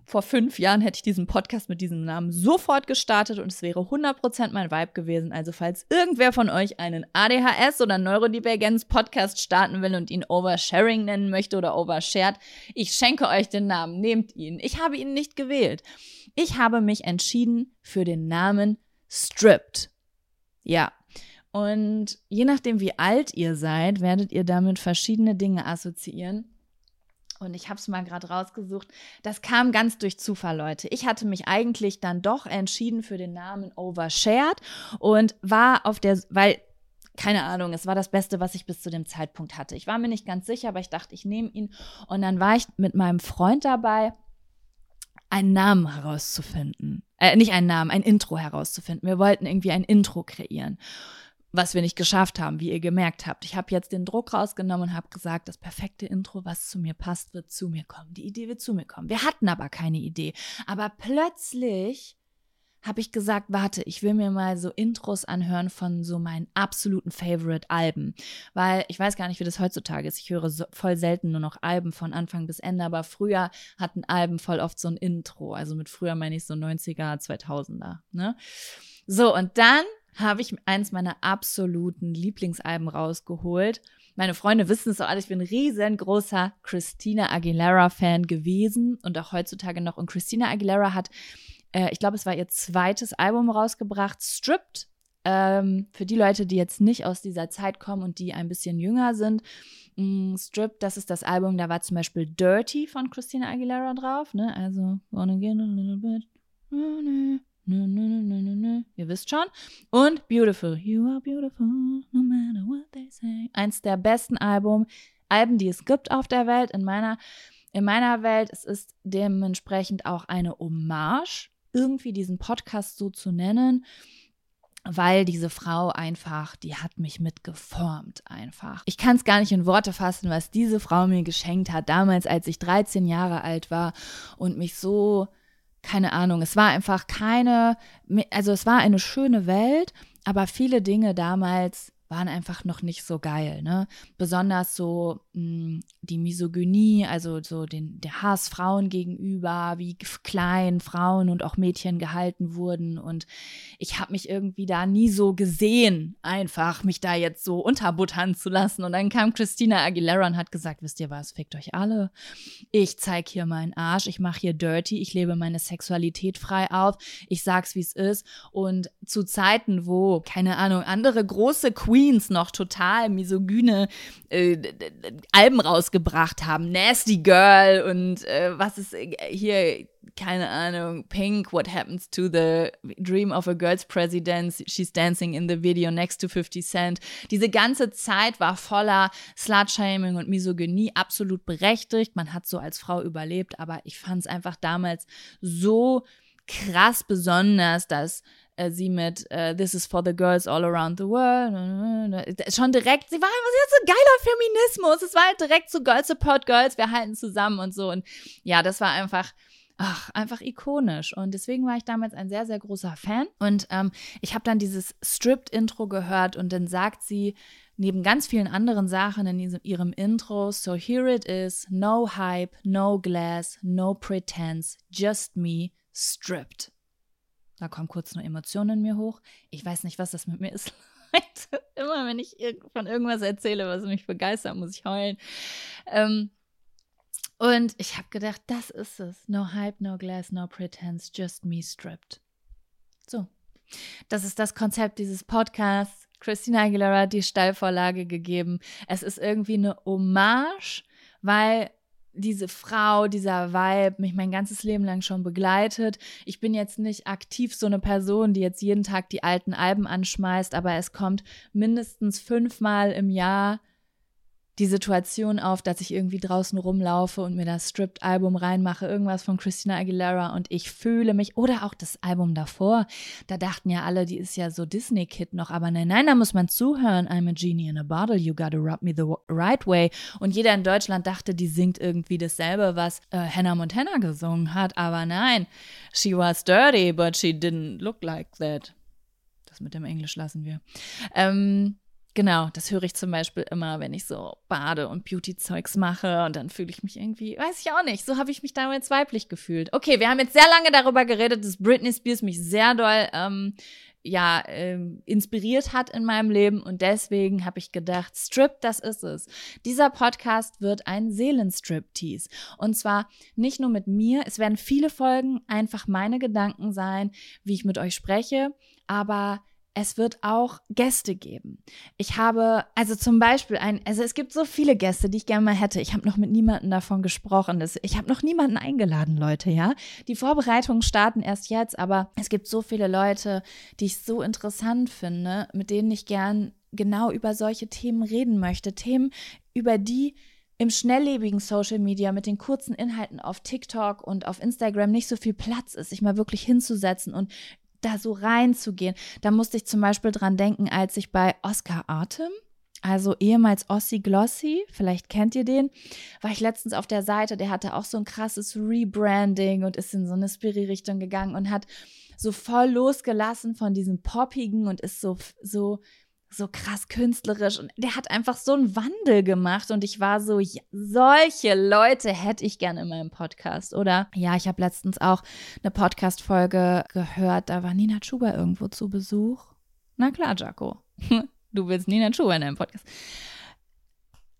vor fünf Jahren hätte ich diesen Podcast mit diesem Namen sofort gestartet und es wäre hundert Prozent mein Vibe gewesen. Also falls irgendwer von euch einen A D H S- oder Neurodivergenz-Podcast starten will und ihn Oversharing nennen möchte oder Overshared, ich schenke euch den Namen, nehmt ihn. Ich habe ihn nicht gewählt. Ich habe mich entschieden für den Namen Stripped. Ja. Und je nachdem, wie alt ihr seid, werdet ihr damit verschiedene Dinge assoziieren. Und ich habe es mal gerade rausgesucht. Das kam ganz durch Zufall, Leute. Ich hatte mich eigentlich dann doch entschieden für den Namen Overshared und war auf der, weil, keine Ahnung, es war das Beste, was ich bis zu dem Zeitpunkt hatte. Ich war mir nicht ganz sicher, aber ich dachte, ich nehme ihn. Und dann war ich mit meinem Freund dabei, einen Namen herauszufinden. Äh, nicht einen Namen, ein Intro herauszufinden. Wir wollten irgendwie ein Intro kreieren, was wir nicht geschafft haben, wie ihr gemerkt habt. Ich habe jetzt den Druck rausgenommen und habe gesagt, das perfekte Intro, was zu mir passt, wird zu mir kommen. Die Idee wird zu mir kommen. Wir hatten aber keine Idee. Aber plötzlich habe ich gesagt, warte, ich will mir mal so Intros anhören von so meinen absoluten Favorite-Alben. Weil ich weiß gar nicht, wie das heutzutage ist. Ich höre so, voll selten nur noch Alben von Anfang bis Ende. Aber früher hatten Alben voll oft so ein Intro. Also mit früher meine ich so neunziger, zweitausender. Ne? So, und dann habe ich eins meiner absoluten Lieblingsalben rausgeholt. Meine Freunde wissen es auch alle, ich bin ein riesengroßer Christina Aguilera-Fan gewesen und auch heutzutage noch. Und Christina Aguilera hat äh, ich glaube, es war ihr zweites Album rausgebracht, Stripped. Ähm, für die Leute, die jetzt nicht aus dieser Zeit kommen und die ein bisschen jünger sind, mh, Stripped, das ist das Album, da war zum Beispiel Dirty von Christina Aguilera drauf, ne? Also, wanna get a little bit, oh, no. No, no, no, no, no. Ihr wisst schon. Und Beautiful. You are beautiful, no matter what they say. Eins der besten Album, Alben, die es gibt auf der Welt, in meiner, in meiner Welt. Es ist dementsprechend auch eine Hommage, irgendwie diesen Podcast so zu nennen, weil diese Frau einfach, die hat mich mitgeformt einfach. Ich kann es gar nicht in Worte fassen, was diese Frau mir geschenkt hat, damals, als ich dreizehn Jahre alt war und mich so... Keine Ahnung, es war einfach keine, also es war eine schöne Welt, aber viele Dinge damals waren einfach noch nicht so geil, ne? Besonders so mh, die Misogynie, also so den, der Hass Frauen gegenüber, wie klein Frauen und auch Mädchen gehalten wurden, und ich habe mich irgendwie da nie so gesehen, einfach mich da jetzt so unterbuttern zu lassen, und dann kam Christina Aguilera und hat gesagt, wisst ihr was, fickt euch alle, ich zeig hier meinen Arsch, ich mache hier Dirty, ich lebe meine Sexualität frei auf, ich sag's wie es ist, und zu Zeiten, wo, keine Ahnung, andere große Queens noch total misogyne äh, Alben rausgebracht haben. Nasty Girl und äh, was ist hier, keine Ahnung, Pink, What Happens to the Dream of a Girl's President, She's Dancing in the Video Next to fifty cent. Diese ganze Zeit war voller Slut-Shaming und Misogynie, absolut berechtigt. Man hat so als Frau überlebt, aber ich fand es einfach damals so krass besonders, dass sie mit uh, This is for the girls all around the world, schon direkt, sie war einfach so geiler Feminismus, es war halt direkt so Girls Support Girls, wir halten zusammen und so, und ja, das war einfach, ach, einfach ikonisch, und deswegen war ich damals ein sehr, sehr großer Fan, und ähm, ich habe dann dieses Stripped-Intro gehört, und dann sagt sie neben ganz vielen anderen Sachen in diesem, ihrem Intro, so here it is, no hype, no glass, no pretense, just me, stripped. Da kommen kurz nur Emotionen in mir hoch. Ich weiß nicht, was das mit mir ist. Immer wenn ich von irgendwas erzähle, was mich begeistert, muss ich heulen. Ähm, und ich habe gedacht, das ist es. No hype, no glass, no pretense, just me stripped. So, das ist das Konzept dieses Podcasts. Christina Aguilera hat die Steilvorlage gegeben. Es ist irgendwie eine Hommage, weil... diese Frau, dieser Vibe, mich mein ganzes Leben lang schon begleitet. Ich bin jetzt nicht aktiv so eine Person, die jetzt jeden Tag die alten Alben anschmeißt, aber es kommt mindestens fünfmal im Jahr die Situation auf, dass ich irgendwie draußen rumlaufe und mir das Stripped-Album reinmache, irgendwas von Christina Aguilera, und ich fühle mich, oder auch das Album davor, da dachten ja alle, die ist ja so Disney-Kid noch, aber nein, nein, da muss man zuhören, I'm a genie in a bottle, you gotta rub me the right way, und jeder in Deutschland dachte, die singt irgendwie dasselbe, was äh, Hannah Montana gesungen hat, aber nein, she was dirty, but she didn't look like that. Das mit dem Englisch lassen wir. Ähm, Genau, das höre ich zum Beispiel immer, wenn ich so Bade- und Beauty-Zeugs mache, und dann fühle ich mich irgendwie, weiß ich auch nicht, so habe ich mich damals weiblich gefühlt. Okay, wir haben jetzt sehr lange darüber geredet, dass Britney Spears mich sehr doll ähm, ja, ähm, inspiriert hat in meinem Leben, und deswegen habe ich gedacht, Strip, das ist es. Dieser Podcast wird ein Seelenstriptease, und zwar nicht nur mit mir, es werden viele Folgen einfach meine Gedanken sein, wie ich mit euch spreche, aber... es wird auch Gäste geben. Ich habe, also zum Beispiel, ein, also es gibt so viele Gäste, die ich gerne mal hätte. Ich habe noch mit niemandem davon gesprochen. Das, ich habe noch niemanden eingeladen, Leute, ja. Die Vorbereitungen starten erst jetzt, aber es gibt so viele Leute, die ich so interessant finde, mit denen ich gern genau über solche Themen reden möchte. Themen, über die im schnelllebigen Social Media mit den kurzen Inhalten auf TikTok und auf Instagram nicht so viel Platz ist, sich mal wirklich hinzusetzen und da so reinzugehen. Da musste ich zum Beispiel dran denken, als ich bei Oscar Atem, also ehemals Ossi Glossy, vielleicht kennt ihr den, war ich letztens auf der Seite, der hatte auch so ein krasses Rebranding und ist in so eine Spiri-Richtung gegangen und hat so voll losgelassen von diesem Poppigen und ist so, so, so krass künstlerisch, und der hat einfach so einen Wandel gemacht, und ich war so, ja, solche Leute hätte ich gerne in meinem Podcast, oder? Ja, ich habe letztens auch eine Podcast-Folge gehört, da war Nina Tschuba irgendwo zu Besuch. Na klar, Jacko, du willst Nina Tschuba in deinem Podcast.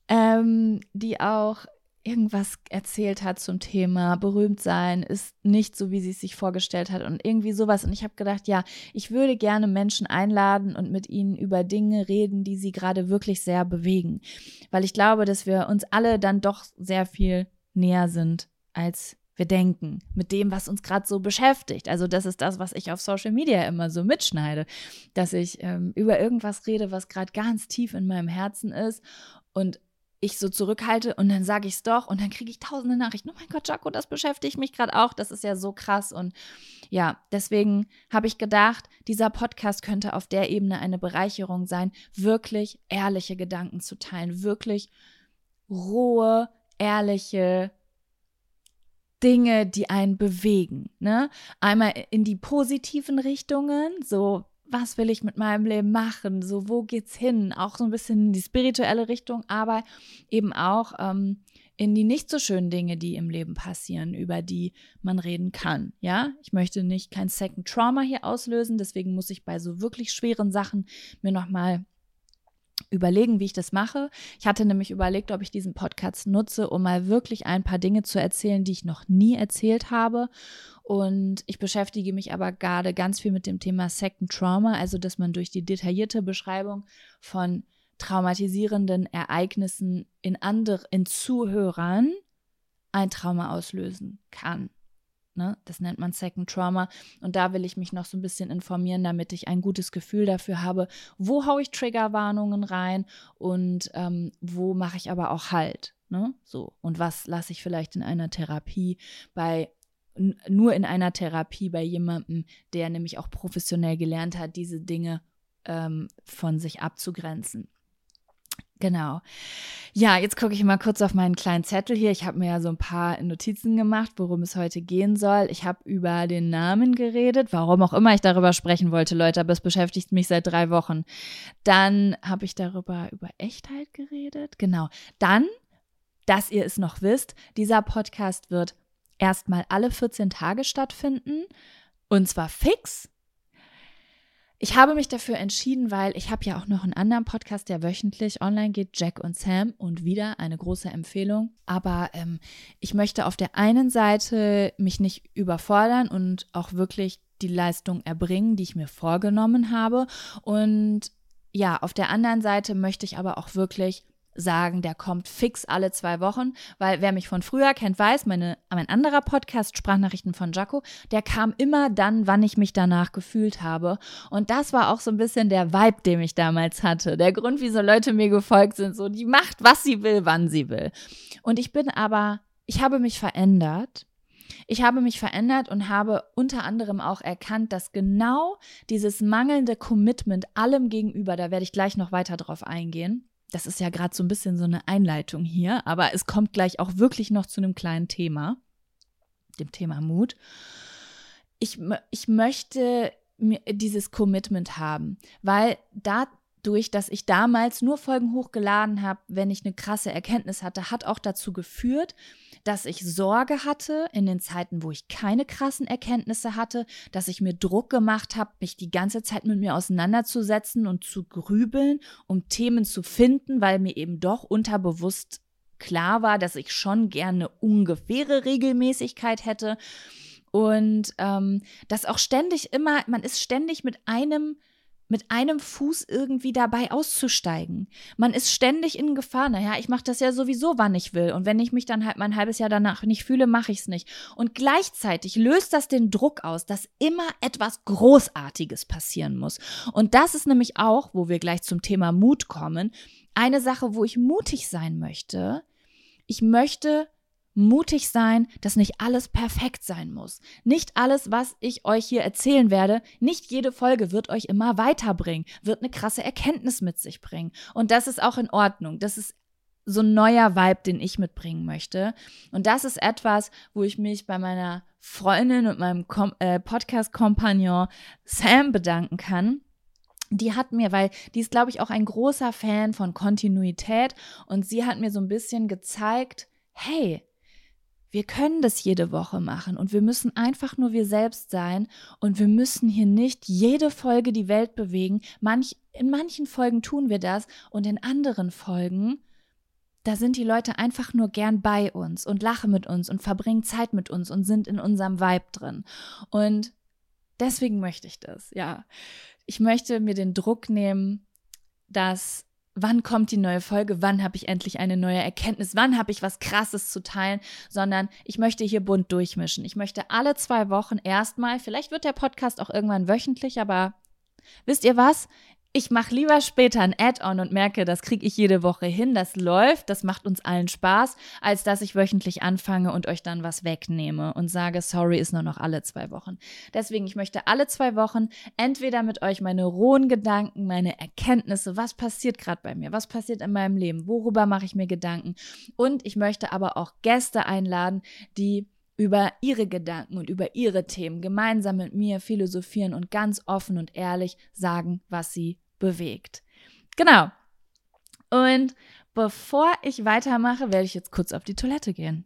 Ähm, die auch irgendwas erzählt hat zum Thema Berühmtsein ist nicht so, wie sie es sich vorgestellt hat und irgendwie sowas. Und ich habe gedacht, ja, ich würde gerne Menschen einladen und mit ihnen über Dinge reden, die sie gerade wirklich sehr bewegen. Weil ich glaube, dass wir uns alle dann doch sehr viel näher sind, als wir denken, mit dem, was uns gerade so beschäftigt. Also das ist das, was ich auf Social Media immer so mitschneide, dass ich ähm, über irgendwas rede, was gerade ganz tief in meinem Herzen ist und ich so zurückhalte und dann sage ich es doch und dann kriege ich tausende Nachrichten. Oh mein Gott, Jacko, das beschäftigt mich gerade auch. Das ist ja so krass. Und ja, deswegen habe ich gedacht, dieser Podcast könnte auf der Ebene eine Bereicherung sein, wirklich ehrliche Gedanken zu teilen, wirklich rohe, ehrliche Dinge, die einen bewegen, ne? Einmal in die positiven Richtungen, so was will ich mit meinem Leben machen, so wo geht's hin, auch so ein bisschen in die spirituelle Richtung, aber eben auch ähm, in die nicht so schönen Dinge, die im Leben passieren, über die man reden kann, ja? Ich möchte nicht kein Second Trauma hier auslösen, deswegen muss ich bei so wirklich schweren Sachen mir nochmal überlegen, wie ich das mache. Ich hatte nämlich überlegt, ob ich diesen Podcast nutze, um mal wirklich ein paar Dinge zu erzählen, die ich noch nie erzählt habe. Und ich beschäftige mich aber gerade ganz viel mit dem Thema Second Trauma, also dass man durch die detaillierte Beschreibung von traumatisierenden Ereignissen in, andere, in Zuhörern ein Trauma auslösen kann. Das nennt man Second Trauma und da will ich mich noch so ein bisschen informieren, damit ich ein gutes Gefühl dafür habe, wo haue ich Triggerwarnungen rein und ähm, wo mache ich aber auch Halt, ne? So, und was lasse ich vielleicht in einer Therapie bei n- nur in einer Therapie bei jemandem, der nämlich auch professionell gelernt hat, diese Dinge ähm, von sich abzugrenzen. Genau. Ja, jetzt gucke ich mal kurz auf meinen kleinen Zettel hier. Ich habe mir ja so ein paar Notizen gemacht, worum es heute gehen soll. Ich habe über den Namen geredet, warum auch immer ich darüber sprechen wollte, Leute, aber es beschäftigt mich seit drei Wochen. Dann habe ich darüber über Echtheit geredet. Genau. Dann, dass ihr es noch wisst, dieser Podcast wird erstmal alle vierzehn Tage stattfinden und zwar fix. Ich habe mich dafür entschieden, weil ich habe ja auch noch einen anderen Podcast, der wöchentlich online geht, Jack und Sam, und wieder eine große Empfehlung. Aber ähm, ich möchte auf der einen Seite mich nicht überfordern und auch wirklich die Leistung erbringen, die ich mir vorgenommen habe. Und ja, auf der anderen Seite möchte ich aber auch wirklich sagen, der kommt fix alle zwei Wochen, weil wer mich von früher kennt, weiß, meine, mein anderer Podcast, Sprachnachrichten von Jacko, der kam immer dann, wann ich mich danach gefühlt habe. Und das war auch so ein bisschen der Vibe, den ich damals hatte. Der Grund, wieso Leute mir gefolgt sind, so die macht, was sie will, wann sie will. Und ich bin aber, ich habe mich verändert. Ich habe mich verändert und habe unter anderem auch erkannt, dass genau dieses mangelnde Commitment allem gegenüber, da werde ich gleich noch weiter drauf eingehen, das ist ja gerade so ein bisschen so eine Einleitung hier, aber es kommt gleich auch wirklich noch zu einem kleinen Thema, dem Thema Mut. Ich, ich möchte mir dieses Commitment haben, weil dadurch, dass ich damals nur Folgen hochgeladen habe, wenn ich eine krasse Erkenntnis hatte, hat auch dazu geführt, dass ich Sorge hatte in den Zeiten, wo ich keine krassen Erkenntnisse hatte, dass ich mir Druck gemacht habe, mich die ganze Zeit mit mir auseinanderzusetzen und zu grübeln, um Themen zu finden, weil mir eben doch unterbewusst klar war, dass ich schon gerne ungefähre Regelmäßigkeit hätte und ähm, dass auch ständig immer, man ist ständig mit einem mit einem Fuß irgendwie dabei auszusteigen. Man ist ständig in Gefahr. Naja, ich mache das ja sowieso, wann ich will. Und wenn ich mich dann halt mein halbes Jahr danach nicht fühle, mache ich es nicht. Und gleichzeitig löst das den Druck aus, dass immer etwas Großartiges passieren muss. Und das ist nämlich auch, wo wir gleich zum Thema Mut kommen, eine Sache, wo ich mutig sein möchte. Ich möchte mutig sein, dass nicht alles perfekt sein muss. Nicht alles, was ich euch hier erzählen werde, nicht jede Folge wird euch immer weiterbringen, wird eine krasse Erkenntnis mit sich bringen. Und das ist auch in Ordnung. Das ist so ein neuer Vibe, den ich mitbringen möchte. Und das ist etwas, wo ich mich bei meiner Freundin und meinem Kom- äh, Podcast-Kompagnon Sam bedanken kann. Die hat mir, weil die ist, glaube ich, auch ein großer Fan von Kontinuität. Und sie hat mir so ein bisschen gezeigt, hey, wir können das jede Woche machen und wir müssen einfach nur wir selbst sein und wir müssen hier nicht jede Folge die Welt bewegen. Manch, in manchen Folgen tun wir das und in anderen Folgen, da sind die Leute einfach nur gern bei uns und lachen mit uns und verbringen Zeit mit uns und sind in unserem Vibe drin. Und deswegen möchte ich das, ja. Ich möchte mir den Druck nehmen, dass, wann kommt die neue Folge, wann habe ich endlich eine neue Erkenntnis, wann habe ich was Krasses zu teilen, sondern ich möchte hier bunt durchmischen. Ich möchte alle zwei Wochen erstmal, vielleicht wird der Podcast auch irgendwann wöchentlich, aber wisst ihr was? Ich mache lieber später ein Add-on und merke, das kriege ich jede Woche hin, das läuft, das macht uns allen Spaß, als dass ich wöchentlich anfange und euch dann was wegnehme und sage, sorry, ist nur noch alle zwei Wochen. Deswegen, ich möchte alle zwei Wochen entweder mit euch meine rohen Gedanken, meine Erkenntnisse, was passiert gerade bei mir, was passiert in meinem Leben, worüber mache ich mir Gedanken, und ich möchte aber auch Gäste einladen, die über ihre Gedanken und über ihre Themen gemeinsam mit mir philosophieren und ganz offen und ehrlich sagen, was sie bewegt. Genau. Und bevor ich weitermache, werde ich jetzt kurz auf die Toilette gehen.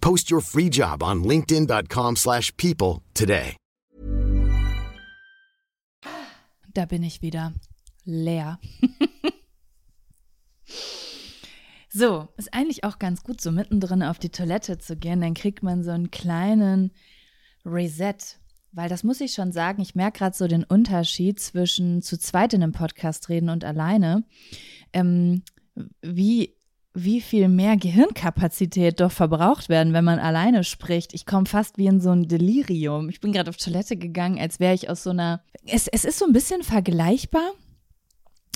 Post your free job on linkedin dot com slash people today. Da bin ich wieder. Leer. So, ist eigentlich auch ganz gut, so mittendrin auf die Toilette zu gehen, dann kriegt man so einen kleinen Reset. Weil das muss ich schon sagen, ich merke gerade so den Unterschied zwischen zu zweit in einem Podcast reden und alleine, ähm, wie, wie viel mehr Gehirnkapazität doch verbraucht werden, wenn man alleine spricht. Ich komme fast wie in so ein Delirium. Ich bin gerade auf Toilette gegangen, als wäre ich aus so einer… Es, es ist so ein bisschen vergleichbar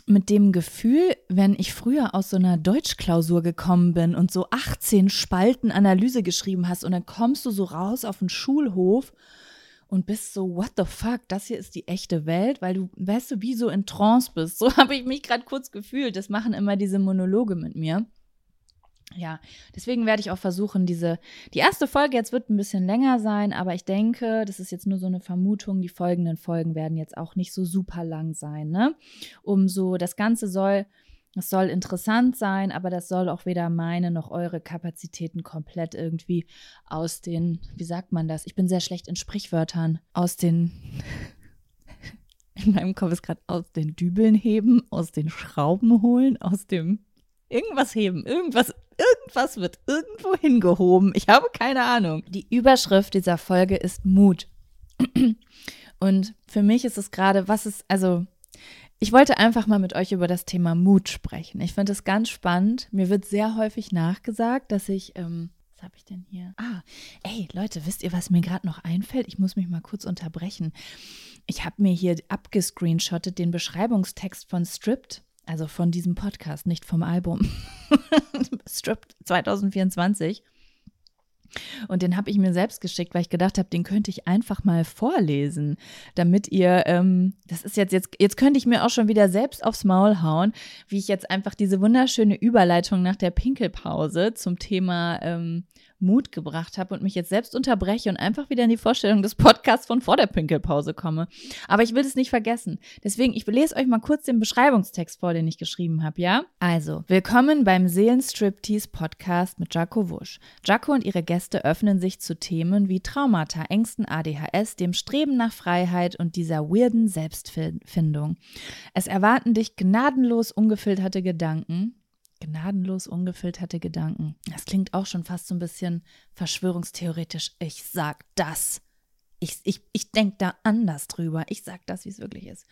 mit dem Gefühl, wenn ich früher aus so einer Deutschklausur gekommen bin und so achtzehn Spalten Analyse geschrieben hast und dann kommst du so raus auf den Schulhof und bist so, what the fuck, das hier ist die echte Welt, weil du, weißt du, wie so in Trance bist. So habe ich mich gerade kurz gefühlt. Das machen immer diese Monologe mit mir. Ja, deswegen werde ich auch versuchen, diese, die erste Folge jetzt wird ein bisschen länger sein, aber ich denke, das ist jetzt nur so eine Vermutung, die folgenden Folgen werden jetzt auch nicht so super lang sein, ne? Um so, das Ganze soll, das soll interessant sein, aber das soll auch weder meine noch eure Kapazitäten komplett irgendwie aus den, wie sagt man das? Ich bin sehr schlecht in Sprichwörtern, aus den… In meinem Kopf ist gerade aus den Dübeln heben, aus den Schrauben holen, aus dem… Irgendwas heben, irgendwas, irgendwas wird irgendwo hingehoben. Ich habe keine Ahnung. Die Überschrift dieser Folge ist Mut. Und für mich ist es gerade, was ist, also ich wollte einfach mal mit euch über das Thema Mut sprechen. Ich finde es ganz spannend. Mir wird sehr häufig nachgesagt, dass ich, ähm, was habe ich denn hier? Ah, ey Leute, wisst ihr, was mir gerade noch einfällt? Ich muss mich mal kurz unterbrechen. Ich habe mir hier abgescreenshottet den Beschreibungstext von Stripped. Also von diesem Podcast, nicht vom Album. Stripped zwanzig vierundzwanzig. Und den habe ich mir selbst geschickt, weil ich gedacht habe, den könnte ich einfach mal vorlesen, damit ihr, ähm, das ist jetzt, jetzt, jetzt könnte ich mir auch schon wieder selbst aufs Maul hauen, wie ich jetzt einfach diese wunderschöne Überleitung nach der Pinkelpause zum Thema ähm, Mut gebracht habe und mich jetzt selbst unterbreche und einfach wieder in die Vorstellung des Podcasts von vor der Pinkelpause komme. Aber ich will es nicht vergessen. Deswegen, ich lese euch mal kurz den Beschreibungstext vor, den ich geschrieben habe, ja? Also, willkommen beim Seelenstriptease-Podcast mit Jacko Wusch. Jacko und ihre Gäste öffnen sich zu Themen wie Traumata, Ängsten, A D H S, dem Streben nach Freiheit und dieser weirden Selbstfindung. Es erwarten dich gnadenlos ungefilterte Gedanken. Gnadenlos ungefilterte Gedanken. Das klingt auch schon fast so ein bisschen verschwörungstheoretisch. Ich sag das. Ich, ich, ich denke da anders drüber. Ich sage das, wie es wirklich ist.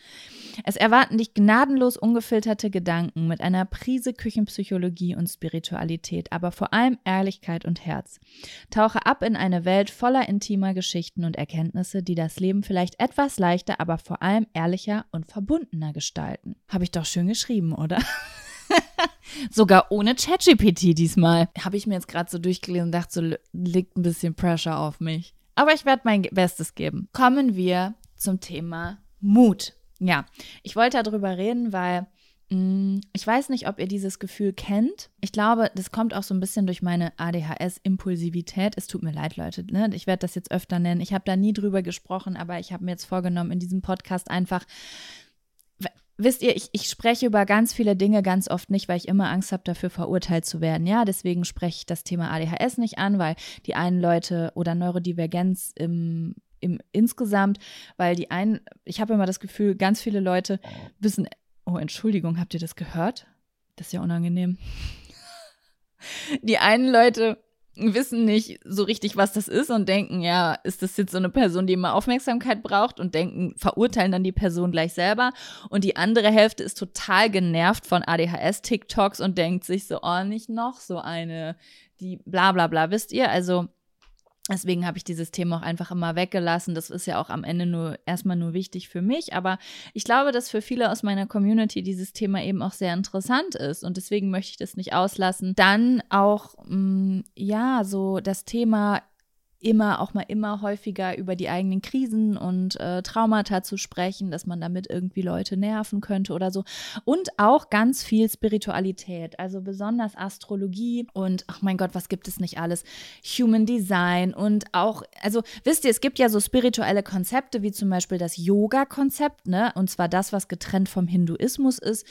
Es erwarten dich gnadenlos ungefilterte Gedanken mit einer Prise Küchenpsychologie und Spiritualität, aber vor allem Ehrlichkeit und Herz. Tauche ab in eine Welt voller intimer Geschichten und Erkenntnisse, die das Leben vielleicht etwas leichter, aber vor allem ehrlicher und verbundener gestalten. Habe ich doch schön geschrieben, oder? Sogar ohne ChatGPT diesmal. Habe ich mir jetzt gerade so durchgelesen und dachte, so liegt ein bisschen Pressure auf mich. Aber ich werde mein Bestes geben. Kommen wir zum Thema Mut. Ja, ich wollte darüber reden, weil mh, ich weiß nicht, ob ihr dieses Gefühl kennt. Ich glaube, das kommt auch so ein bisschen durch meine A D H S-Impulsivität. Es tut mir leid, Leute, ne? Ich werde das jetzt öfter nennen. Ich habe da nie drüber gesprochen, aber ich habe mir jetzt vorgenommen, in diesem Podcast einfach... Wisst ihr, ich, ich spreche über ganz viele Dinge ganz oft nicht, weil ich immer Angst habe, dafür verurteilt zu werden. Ja, deswegen spreche ich das Thema A D H S nicht an, weil die einen Leute oder Neurodivergenz im, im insgesamt, weil die einen, ich habe immer das Gefühl, ganz viele Leute wissen, oh, Entschuldigung, habt ihr das gehört? Das ist ja unangenehm. Die einen Leute wissen nicht so richtig, was das ist und denken, ja, ist das jetzt so eine Person, die immer Aufmerksamkeit braucht und denken, verurteilen dann die Person gleich selber. Und die andere Hälfte ist total genervt von A D H S-TikToks und denkt sich so, oh, nicht noch so eine, die bla bla bla, wisst ihr? Also deswegen habe ich dieses Thema auch einfach immer weggelassen. Das ist ja auch am Ende nur erstmal nur wichtig für mich. Aber ich glaube, dass für viele aus meiner Community dieses Thema eben auch sehr interessant ist. Und deswegen möchte ich das nicht auslassen. Dann auch, mh, ja, so das Thema immer, auch mal immer häufiger über die eigenen Krisen und äh, Traumata zu sprechen, dass man damit irgendwie Leute nerven könnte oder so. Und auch ganz viel Spiritualität, also besonders Astrologie und, ach mein Gott, was gibt es nicht alles? Human Design und auch, also wisst ihr, es gibt ja so spirituelle Konzepte, wie zum Beispiel das Yoga-Konzept, ne? Und zwar das, was getrennt vom Hinduismus ist.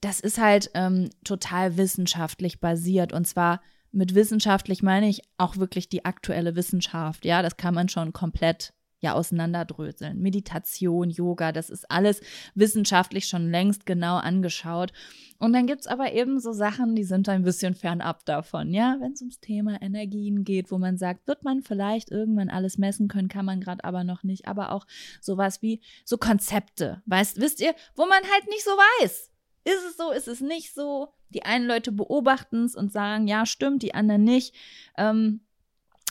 Das ist halt ähm, total wissenschaftlich basiert und zwar mit wissenschaftlich meine ich auch wirklich die aktuelle Wissenschaft, ja, das kann man schon komplett ja auseinanderdröseln. Meditation, Yoga, das ist alles wissenschaftlich schon längst genau angeschaut. Und dann gibt es aber eben so Sachen, die sind ein bisschen fernab davon, ja, wenn es ums Thema Energien geht, wo man sagt, wird man vielleicht irgendwann alles messen können, kann man gerade aber noch nicht, aber auch sowas wie so Konzepte, weißt, wisst ihr, wo man halt nicht so weiß. Ist es so, ist es nicht so? Die einen Leute beobachten es und sagen, ja, stimmt, die anderen nicht. Ähm,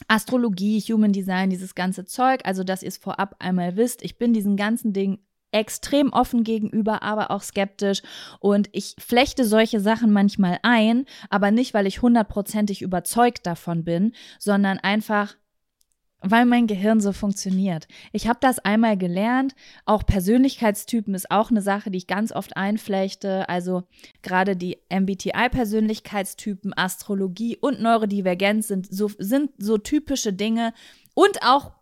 Astrologie, Human Design, dieses ganze Zeug, also dass ihr es vorab einmal wisst. Ich bin diesen ganzen Dingen extrem offen gegenüber, aber auch skeptisch. Und ich flechte solche Sachen manchmal ein, aber nicht, weil ich hundertprozentig überzeugt davon bin, sondern einfach, weil mein Gehirn so funktioniert. Ich habe das einmal gelernt. Auch Persönlichkeitstypen ist auch eine Sache, die ich ganz oft einflechte. Also gerade die M B T I-Persönlichkeitstypen, Astrologie und Neurodivergenz sind so, sind so typische Dinge. Und auch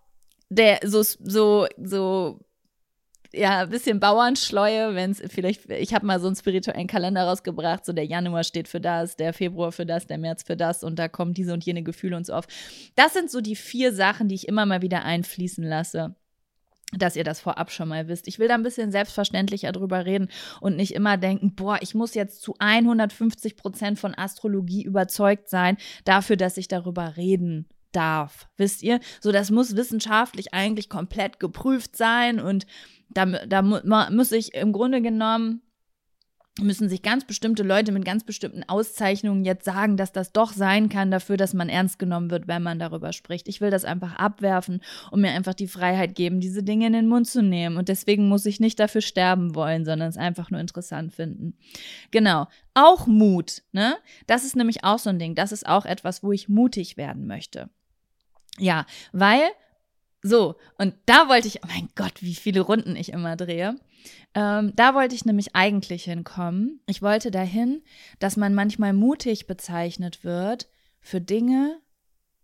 der so, so, so ja, ein bisschen Bauernschleue, wenn es vielleicht, ich habe mal so einen spirituellen Kalender rausgebracht, so der Januar steht für das, der Februar für das, der März für das und da kommen diese und jene Gefühle und so auf. Das sind so die vier Sachen, die ich immer mal wieder einfließen lasse, dass ihr das vorab schon mal wisst. Ich will da ein bisschen selbstverständlicher drüber reden und nicht immer denken, boah, ich muss jetzt zu hundertfünfzig Prozent von Astrologie überzeugt sein, dafür, dass ich darüber reden darf, wisst ihr? So, das muss wissenschaftlich eigentlich komplett geprüft sein und Da, da muss ich im Grunde genommen, müssen sich ganz bestimmte Leute mit ganz bestimmten Auszeichnungen jetzt sagen, dass das doch sein kann dafür, dass man ernst genommen wird, wenn man darüber spricht. Ich will das einfach abwerfen und mir einfach die Freiheit geben, diese Dinge in den Mund zu nehmen. Und deswegen muss ich nicht dafür sterben wollen, sondern es einfach nur interessant finden. Genau. Auch Mut, ne? Das ist nämlich auch so ein Ding. Das ist auch etwas, wo ich mutig werden möchte. Ja, weil... So, und da wollte ich, oh mein Gott, wie viele Runden ich immer drehe, ähm, da wollte ich nämlich eigentlich hinkommen. Ich wollte dahin, dass man manchmal mutig bezeichnet wird für Dinge,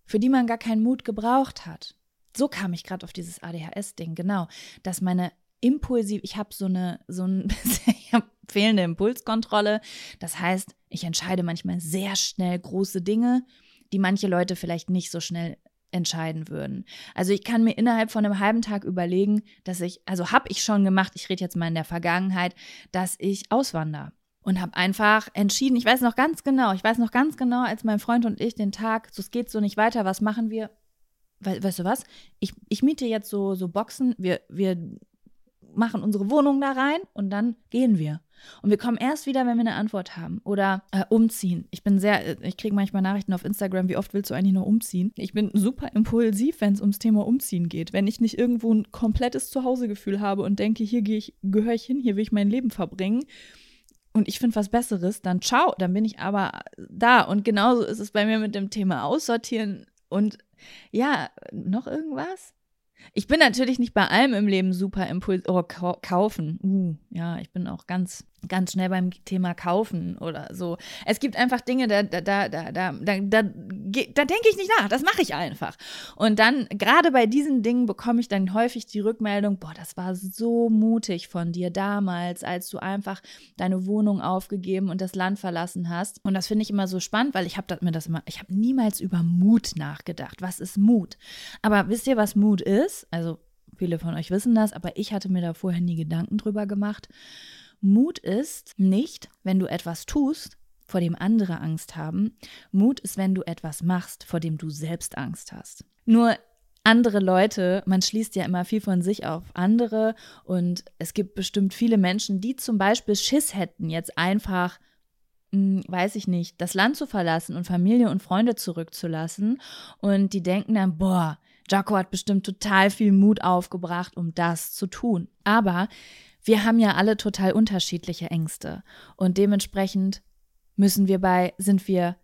für die man gar keinen Mut gebraucht hat. So kam ich gerade auf dieses A D H S-Ding, genau, dass meine impulsiv, ich habe so eine, so ein ich habe fehlende Impulskontrolle, das heißt, ich entscheide manchmal sehr schnell große Dinge, die manche Leute vielleicht nicht so schnell entscheiden würden. Also ich kann mir innerhalb von einem halben Tag überlegen, dass ich, also habe ich schon gemacht, ich rede jetzt mal in der Vergangenheit, dass ich auswandere und habe einfach entschieden, ich weiß noch ganz genau, ich weiß noch ganz genau, als mein Freund und ich den Tag, so es geht so nicht weiter, was machen wir? we- weißt du was, ich, ich miete jetzt so, so Boxen, wir, wir machen unsere Wohnung da rein und dann gehen wir. Und wir kommen erst wieder, wenn wir eine Antwort haben. Oder äh, umziehen. Ich bin sehr, ich kriege manchmal Nachrichten auf Instagram, wie oft willst du eigentlich nur umziehen? Ich bin super impulsiv, wenn es ums Thema Umziehen geht. Wenn ich nicht irgendwo ein komplettes Zuhausegefühl habe und denke, hier gehe ich, gehöre ich hin, hier will ich mein Leben verbringen und ich finde was Besseres, dann ciao, dann bin ich aber da. Und genauso ist es bei mir mit dem Thema Aussortieren und ja, noch irgendwas? Ich bin natürlich nicht bei allem im Leben super impulsiv. Oh, ka- kaufen. Uh, ja, ich bin auch ganz, ganz schnell beim Thema kaufen oder so. Es gibt einfach Dinge, da, da, da, da, da, da, da, da denke ich nicht nach. Das mache ich einfach. Und dann, gerade bei diesen Dingen, bekomme ich dann häufig die Rückmeldung, boah, das war so mutig von dir damals, als du einfach deine Wohnung aufgegeben und das Land verlassen hast. Und das finde ich immer so spannend, weil ich habe mir das immer, ich habe niemals über Mut nachgedacht. Was ist Mut? Aber wisst ihr, was Mut ist? Also viele von euch wissen das, aber ich hatte mir da vorher nie Gedanken drüber gemacht. Mut ist nicht, wenn du etwas tust, vor dem andere Angst haben. Mut ist, wenn du etwas machst, vor dem du selbst Angst hast. Nur andere Leute, man schließt ja immer viel von sich auf andere und es gibt bestimmt viele Menschen, die zum Beispiel Schiss hätten, jetzt einfach, mh, weiß ich nicht, das Land zu verlassen und Familie und Freunde zurückzulassen und die denken dann, boah, Jacko hat bestimmt total viel Mut aufgebracht, um das zu tun. Aber wir haben ja alle total unterschiedliche Ängste und dementsprechend müssen wir bei, sind wir,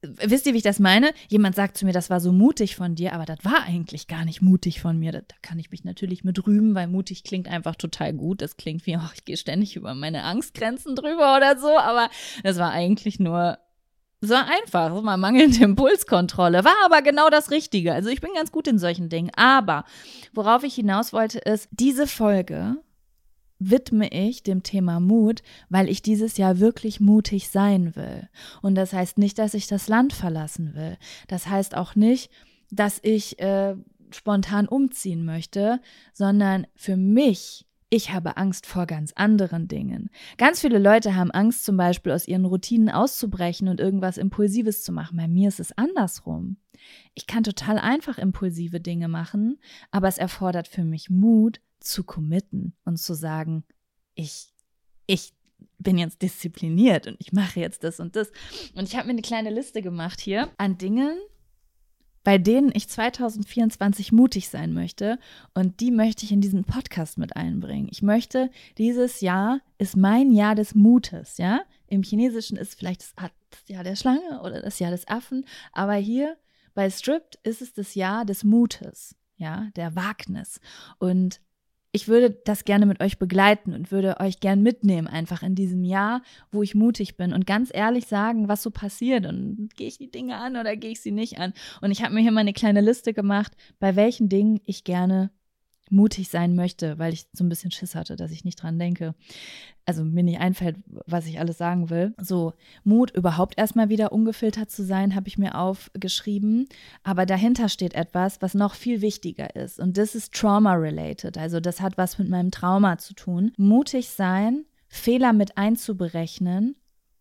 wisst ihr, wie ich das meine? Jemand sagt zu mir, das war so mutig von dir, aber das war eigentlich gar nicht mutig von mir. Da, da kann ich mich natürlich mit rühmen, weil mutig klingt einfach total gut. Das klingt wie, oh, ich gehe ständig über meine Angstgrenzen drüber oder so, aber das war eigentlich nur so einfach, so mal mangelnde Impulskontrolle. War aber genau das Richtige. Also ich bin ganz gut in solchen Dingen, aber worauf ich hinaus wollte ist, diese Folge widme ich dem Thema Mut, weil ich dieses Jahr wirklich mutig sein will. Und das heißt nicht, dass ich das Land verlassen will. Das heißt auch nicht, dass ich äh, spontan umziehen möchte, sondern für mich, ich habe Angst vor ganz anderen Dingen. Ganz viele Leute haben Angst, zum Beispiel aus ihren Routinen auszubrechen und irgendwas Impulsives zu machen. Bei mir ist es andersrum. Ich kann total einfach impulsive Dinge machen, aber es erfordert für mich Mut, zu committen und zu sagen, ich, ich bin jetzt diszipliniert und ich mache jetzt das und das. Und ich habe mir eine kleine Liste gemacht hier an Dingen, bei denen ich zwanzig vierundzwanzig mutig sein möchte und die möchte ich in diesen Podcast mit einbringen. Ich möchte, dieses Jahr ist mein Jahr des Mutes, ja? Im Chinesischen ist vielleicht das Jahr der Schlange oder das Jahr des Affen, aber hier bei Stripped ist es das Jahr des Mutes, ja, der Wagnis. Und ich würde das gerne mit euch begleiten und würde euch gern mitnehmen einfach in diesem Jahr, wo ich mutig bin und ganz ehrlich sagen, was so passiert und gehe ich die Dinge an oder gehe ich sie nicht an. Und ich habe mir hier mal eine kleine Liste gemacht, bei welchen Dingen ich gerne mutig sein möchte, weil ich so ein bisschen Schiss hatte, dass ich nicht dran denke. Also mir nicht einfällt, was ich alles sagen will. So, Mut, überhaupt erstmal wieder ungefiltert zu sein, habe ich mir aufgeschrieben. Aber dahinter steht etwas, was noch viel wichtiger ist. Und das ist trauma-related. Also das hat was mit meinem Trauma zu tun. Mutig sein, Fehler mit einzuberechnen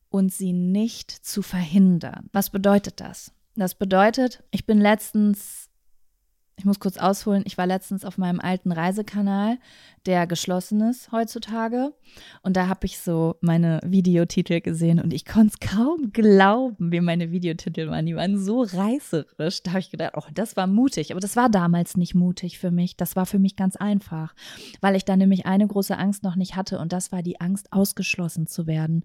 und sie nicht zu verhindern. Was bedeutet das? Das bedeutet, ich bin letztens Ich muss kurz ausholen, ich war letztens auf meinem alten Reisekanal, der geschlossen ist heutzutage. Und da habe ich so meine Videotitel gesehen und ich konnte es kaum glauben, wie meine Videotitel waren. Die waren so reißerisch. Da habe ich gedacht, oh, das war mutig. Aber das war damals nicht mutig für mich. Das war für mich ganz einfach, weil ich da nämlich eine große Angst noch nicht hatte und das war die Angst, ausgeschlossen zu werden.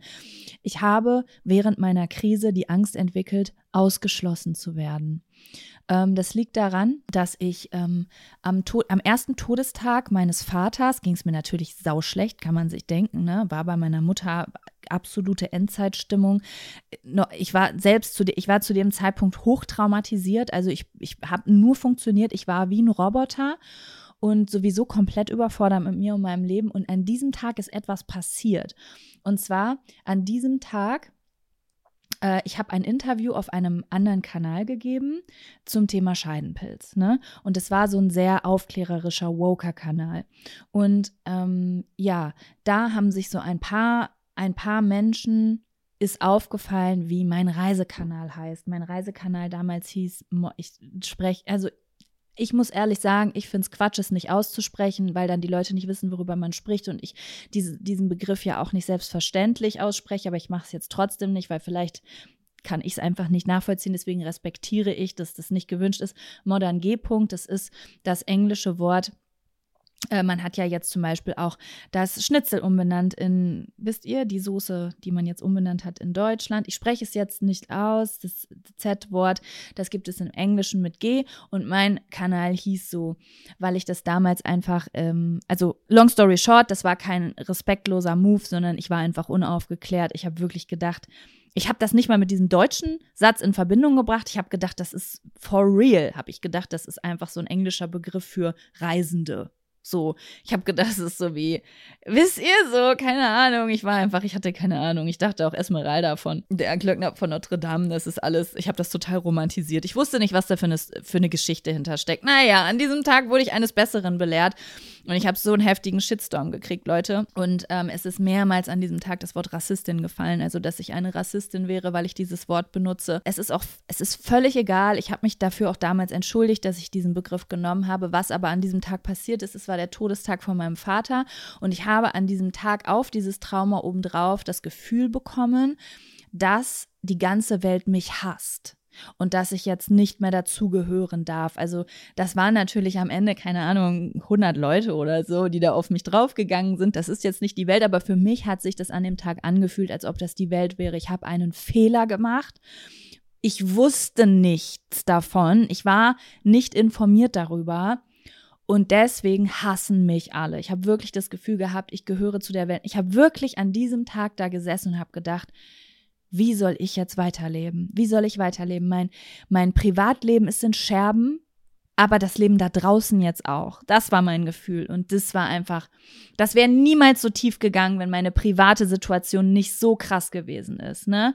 Ich habe während meiner Krise die Angst entwickelt, ausgeschlossen zu werden. Ähm, das liegt daran, dass ich ähm, am, to- am ersten Todestag meines Vaters, ging es mir natürlich sauschlecht, kann man sich denken, ne? War bei meiner Mutter absolute Endzeitstimmung. Ich war selbst zu, de- ich war zu dem Zeitpunkt hochtraumatisiert, also ich, ich habe nur funktioniert, ich war wie ein Roboter und sowieso komplett überfordert mit mir und meinem Leben. Und an diesem Tag ist etwas passiert. Und zwar an diesem Tag, ich habe ein Interview auf einem anderen Kanal gegeben zum Thema Scheidenpilz, ne? Und es war so ein sehr aufklärerischer Woker-Kanal. Und ähm, ja, da haben sich so ein paar, ein paar Menschen ist aufgefallen, wie mein Reisekanal heißt. Mein Reisekanal damals hieß, ich spreche, also Ich muss ehrlich sagen, ich finde es Quatsch, es nicht auszusprechen, weil dann die Leute nicht wissen, worüber man spricht und ich diese, diesen Begriff ja auch nicht selbstverständlich ausspreche, aber ich mache es jetzt trotzdem nicht, weil vielleicht kann ich es einfach nicht nachvollziehen, deswegen respektiere ich, dass das nicht gewünscht ist. Modern G-Punkt, das ist das englische Wort. Äh, man hat ja jetzt zum Beispiel auch das Schnitzel umbenannt in, wisst ihr, die Soße, die man jetzt umbenannt hat in Deutschland. Ich spreche es jetzt nicht aus, das Z-Wort, das gibt es im Englischen mit G und mein Kanal hieß so, weil ich das damals einfach, ähm, also long story short, das war kein respektloser Move, sondern ich war einfach unaufgeklärt. Ich habe wirklich gedacht, ich habe das nicht mal mit diesem deutschen Satz in Verbindung gebracht. Ich habe gedacht, das ist for real, habe ich gedacht, das ist einfach so ein englischer Begriff für Reisende. So, ich habe gedacht, es ist so wie, wisst ihr so, keine Ahnung, ich war einfach, ich hatte keine Ahnung, ich dachte auch Esmeralda von der Glöckner von Notre Dame, das ist alles, ich habe das total romantisiert, ich wusste nicht, was da für eine, für eine Geschichte hintersteckt. Naja, an diesem Tag wurde ich eines Besseren belehrt und ich habe so einen heftigen Shitstorm gekriegt, Leute, und ähm, es ist mehrmals an diesem Tag das Wort Rassistin gefallen, also dass ich eine Rassistin wäre, weil ich dieses Wort benutze. Es ist auch, es ist völlig egal, ich habe mich dafür auch damals entschuldigt, dass ich diesen Begriff genommen habe, was aber an diesem Tag passiert ist, es war der Todestag von meinem Vater und ich habe an diesem Tag auf dieses Trauma obendrauf das Gefühl bekommen, dass die ganze Welt mich hasst und dass ich jetzt nicht mehr dazugehören darf. Also das waren natürlich am Ende, keine Ahnung, hundert Leute oder so, die da auf mich draufgegangen sind. Das ist jetzt nicht die Welt, aber für mich hat sich das an dem Tag angefühlt, als ob das die Welt wäre. Ich habe einen Fehler gemacht. Ich wusste nichts davon. Ich war nicht informiert darüber. Und deswegen hassen mich alle. Ich habe wirklich das Gefühl gehabt, ich gehöre zu der Welt. Ich habe wirklich an diesem Tag da gesessen und habe gedacht, wie soll ich jetzt weiterleben? Wie soll ich weiterleben? Mein, mein Privatleben ist in Scherben, aber das Leben da draußen jetzt auch. Das war mein Gefühl. Und das war einfach, das wäre niemals so tief gegangen, wenn meine private Situation nicht so krass gewesen ist, ne?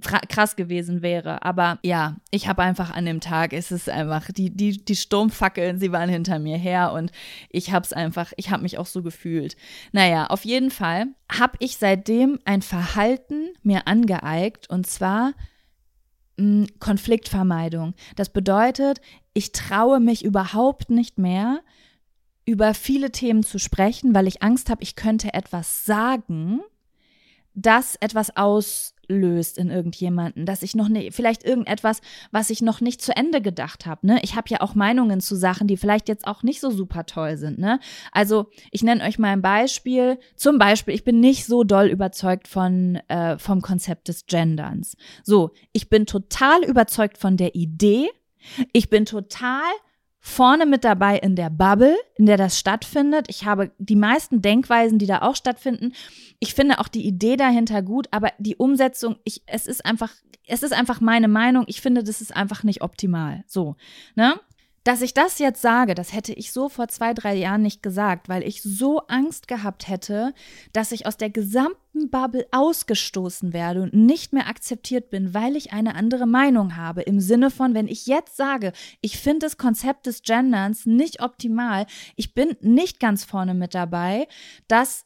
Krass gewesen wäre. Aber ja, ich habe einfach an dem Tag, es ist einfach, die, die, die Sturmfackeln, sie waren hinter mir her und ich habe es einfach, ich habe mich auch so gefühlt. Naja, auf jeden Fall habe ich seitdem ein Verhalten mir angeeignet und zwar mh, Konfliktvermeidung. Das bedeutet, ich traue mich überhaupt nicht mehr, über viele Themen zu sprechen, weil ich Angst habe, ich könnte etwas sagen, das etwas auslöst in irgendjemanden, dass ich noch ne, vielleicht irgendetwas, was ich noch nicht zu Ende gedacht habe. Ne? Ich habe ja auch Meinungen zu Sachen, die vielleicht jetzt auch nicht so super toll sind. Ne? Also ich nenne euch mal ein Beispiel. Zum Beispiel, ich bin nicht so doll überzeugt von, äh, vom Konzept des Genderns. So, ich bin total überzeugt von der Idee. Ich bin total vorne mit dabei in der Bubble, in der das stattfindet. Ich habe die meisten Denkweisen, die da auch stattfinden. Ich finde auch die Idee dahinter gut, aber die Umsetzung, ich, es ist einfach, es ist einfach meine Meinung. Ich finde, das ist einfach nicht optimal. So, ne? Dass ich das jetzt sage, das hätte ich so vor zwei, drei Jahren nicht gesagt, weil ich so Angst gehabt hätte, dass ich aus der gesamten Bubble ausgestoßen werde und nicht mehr akzeptiert bin, weil ich eine andere Meinung habe. Im Sinne von, wenn ich jetzt sage, ich finde das Konzept des Genderns nicht optimal, ich bin nicht ganz vorne mit dabei, dass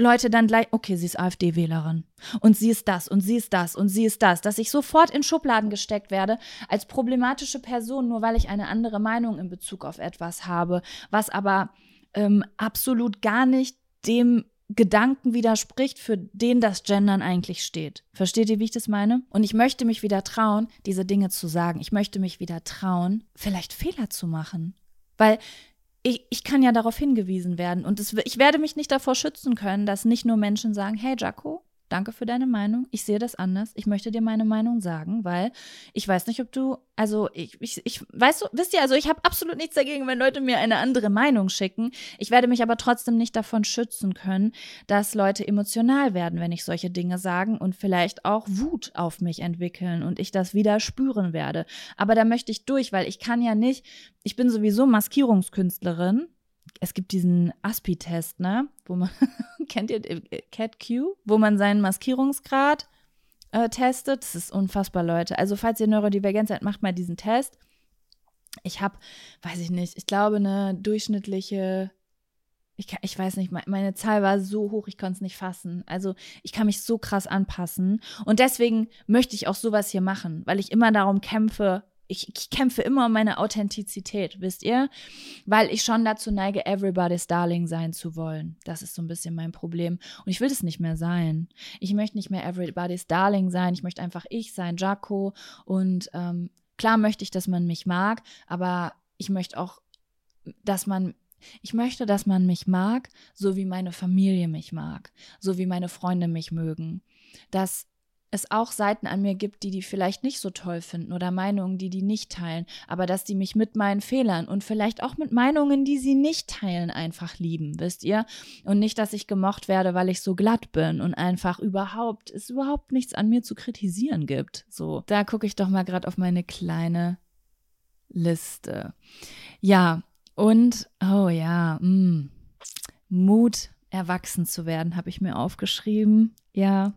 Leute dann gleich, okay, sie ist AfD-Wählerin und sie ist das und sie ist das und sie ist das, dass ich sofort in Schubladen gesteckt werde als problematische Person, nur weil ich eine andere Meinung in Bezug auf etwas habe, was aber ähm, absolut gar nicht dem Gedanken widerspricht, für den das Gendern eigentlich steht. Versteht ihr, wie ich das meine? Und ich möchte mich wieder trauen, diese Dinge zu sagen. Ich möchte mich wieder trauen, vielleicht Fehler zu machen, weil Ich, ich kann ja darauf hingewiesen werden und es, ich werde mich nicht davor schützen können, dass nicht nur Menschen sagen, hey Jacko, danke für deine Meinung, ich sehe das anders, ich möchte dir meine Meinung sagen, weil ich weiß nicht, ob du, also ich, ich, ich weißt du, wisst ihr, also ich habe absolut nichts dagegen, wenn Leute mir eine andere Meinung schicken, ich werde mich aber trotzdem nicht davon schützen können, dass Leute emotional werden, wenn ich solche Dinge sage und vielleicht auch Wut auf mich entwickeln und ich das wieder spüren werde, aber da möchte ich durch, weil ich kann ja nicht, ich bin sowieso Maskierungskünstlerin. Es gibt diesen Aspi-Test, ne, wo man, kennt ihr, Cat Q, wo man seinen Maskierungsgrad äh, testet. Das ist unfassbar, Leute. Also falls ihr Neurodivergenz seid, macht mal diesen Test. Ich habe, weiß ich nicht, ich glaube eine durchschnittliche, ich, ich weiß nicht, meine Zahl war so hoch, ich konnte es nicht fassen. Also ich kann mich so krass anpassen. Und deswegen möchte ich auch sowas hier machen, weil ich immer darum kämpfe, ich, ich kämpfe immer um meine Authentizität, wisst ihr? Weil ich schon dazu neige, everybody's darling sein zu wollen. Das ist so ein bisschen mein Problem. Und ich will das nicht mehr sein. Ich möchte nicht mehr everybody's darling sein. Ich möchte einfach ich sein, Jacko. Und ähm, klar möchte ich, dass man mich mag, aber ich möchte auch, dass man Ich möchte, dass man mich mag, so wie meine Familie mich mag, so wie meine Freunde mich mögen. Dass es auch Seiten an mir gibt, die die vielleicht nicht so toll finden oder Meinungen, die die nicht teilen, aber dass die mich mit meinen Fehlern und vielleicht auch mit Meinungen, die sie nicht teilen, einfach lieben, wisst ihr? Und nicht, dass ich gemocht werde, weil ich so glatt bin und einfach überhaupt, es überhaupt nichts an mir zu kritisieren gibt. So, da gucke ich doch mal gerade auf meine kleine Liste. Ja, und, oh ja, mh, Mut, erwachsen zu werden, habe ich mir aufgeschrieben. Ja,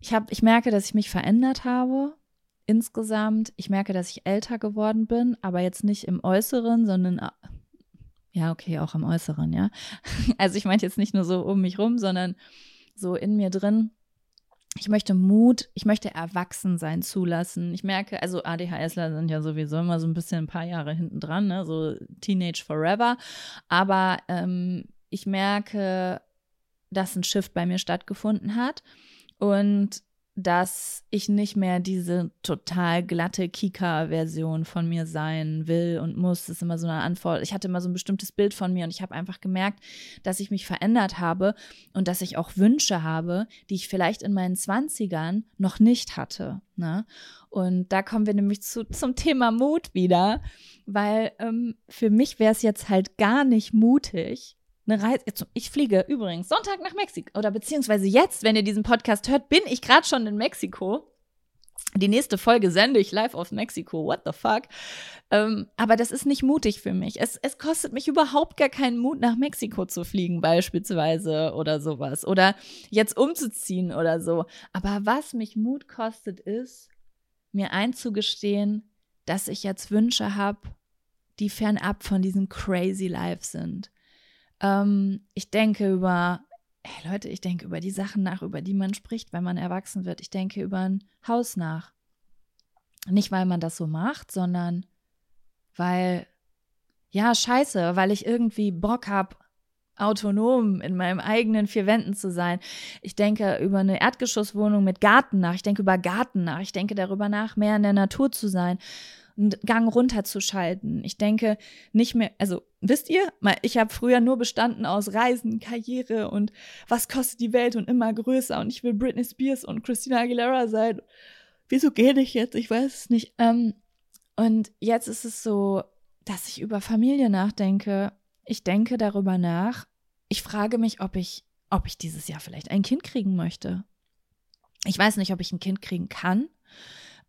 ich, hab, ich merke, dass ich mich verändert habe insgesamt. Ich merke, dass ich älter geworden bin, aber jetzt nicht im Äußeren, sondern, ja, okay, auch im Äußeren, ja. Also ich meine jetzt nicht nur so um mich rum, sondern so in mir drin. Ich möchte Mut, ich möchte Erwachsensein zulassen. Ich merke, also ADHSler sind ja sowieso immer so ein bisschen ein paar Jahre hinten dran, ne? So Teenage Forever. Aber ähm, ich merke, dass ein Shift bei mir stattgefunden hat und dass ich nicht mehr diese total glatte Kika-Version von mir sein will und muss. Das ist immer so eine Antwort. Ich hatte immer so ein bestimmtes Bild von mir und ich habe einfach gemerkt, dass ich mich verändert habe und dass ich auch Wünsche habe, die ich vielleicht in meinen zwanzigern noch nicht hatte. Ne? Und da kommen wir nämlich zu, zum Thema Mut wieder, weil ähm, für mich wäre es jetzt halt gar nicht mutig, eine Reise. Ich fliege übrigens Sonntag nach Mexiko, oder beziehungsweise jetzt, wenn ihr diesen Podcast hört, bin ich gerade schon in Mexiko. Die nächste Folge sende ich live aus Mexiko, what the fuck. Ähm, aber das ist nicht mutig für mich. Es, es kostet mich überhaupt gar keinen Mut, nach Mexiko zu fliegen beispielsweise oder sowas. Oder jetzt umzuziehen oder so. Aber was mich Mut kostet, ist, mir einzugestehen, dass ich jetzt Wünsche habe, die fernab von diesem crazy Life sind. Ich denke über, hey Leute, ich denke über die Sachen nach, über die man spricht, wenn man erwachsen wird. Ich denke über ein Haus nach. Nicht, weil man das so macht, sondern weil, ja, scheiße, weil ich irgendwie Bock habe, autonom in meinem eigenen vier Wänden zu sein. Ich denke über eine Erdgeschosswohnung mit Garten nach. Ich denke über Garten nach. Ich denke darüber nach, mehr in der Natur zu sein. Einen Gang runterzuschalten. Ich denke nicht mehr, also wisst ihr, ich habe früher nur bestanden aus Reisen, Karriere und was kostet die Welt und immer größer und ich will Britney Spears und Christina Aguilera sein. Wieso gehe ich jetzt? Ich weiß es nicht. Ähm, und jetzt ist es so, dass ich über Familie nachdenke. Ich denke darüber nach. Ich frage mich, ob ich, ob ich dieses Jahr vielleicht ein Kind kriegen möchte. Ich weiß nicht, ob ich ein Kind kriegen kann.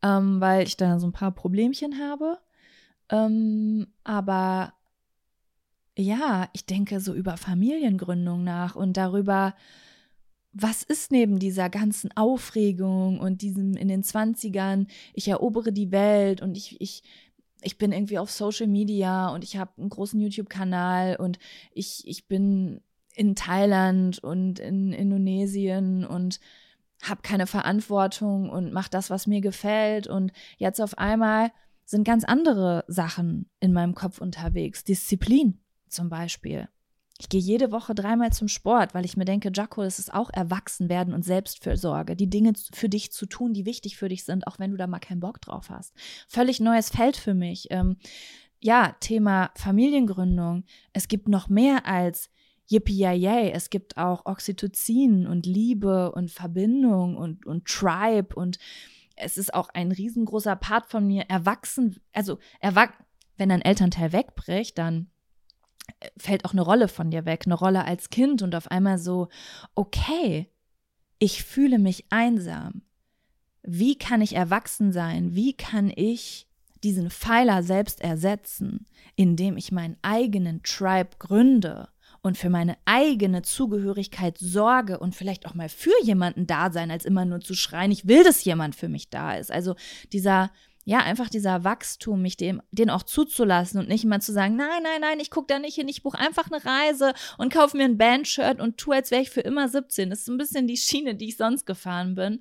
Ähm, weil ich da so ein paar Problemchen habe. Ähm, aber ja, ich denke so über Familiengründung nach und darüber, was ist neben dieser ganzen Aufregung und diesem in den zwanzigern, ich erobere die Welt und ich, ich, ich bin irgendwie auf Social Media und ich habe einen großen YouTube-Kanal und ich, ich bin in Thailand und in Indonesien und habe keine Verantwortung und mache das, was mir gefällt. Und jetzt auf einmal sind ganz andere Sachen in meinem Kopf unterwegs. Disziplin zum Beispiel. Ich gehe jede Woche dreimal zum Sport, weil ich mir denke, Jacko, das ist auch Erwachsenwerden und Selbstfürsorge, die Dinge für dich zu tun, die wichtig für dich sind, auch wenn du da mal keinen Bock drauf hast. Völlig neues Feld für mich. Ähm, ja, Thema Familiengründung. Es gibt noch mehr als Yippie-yay, es gibt auch Oxytocin und Liebe und Verbindung und, und Tribe und es ist auch ein riesengroßer Part von mir, erwachsen, also erwach- wenn ein Elternteil wegbricht, dann fällt auch eine Rolle von dir weg, eine Rolle als Kind und auf einmal so, okay, ich fühle mich einsam, wie kann ich erwachsen sein, wie kann ich diesen Pfeiler selbst ersetzen, indem ich meinen eigenen Tribe gründe und für meine eigene Zugehörigkeit sorge und vielleicht auch mal für jemanden da sein, als immer nur zu schreien, ich will, dass jemand für mich da ist. Also dieser, ja, einfach dieser Wachstum, mich dem, den auch zuzulassen und nicht immer zu sagen, nein, nein, nein, ich gucke da nicht hin, ich buche einfach eine Reise und kaufe mir ein Bandshirt und tue, als wäre ich für immer siebzehn. Das ist ein bisschen die Schiene, die ich sonst gefahren bin.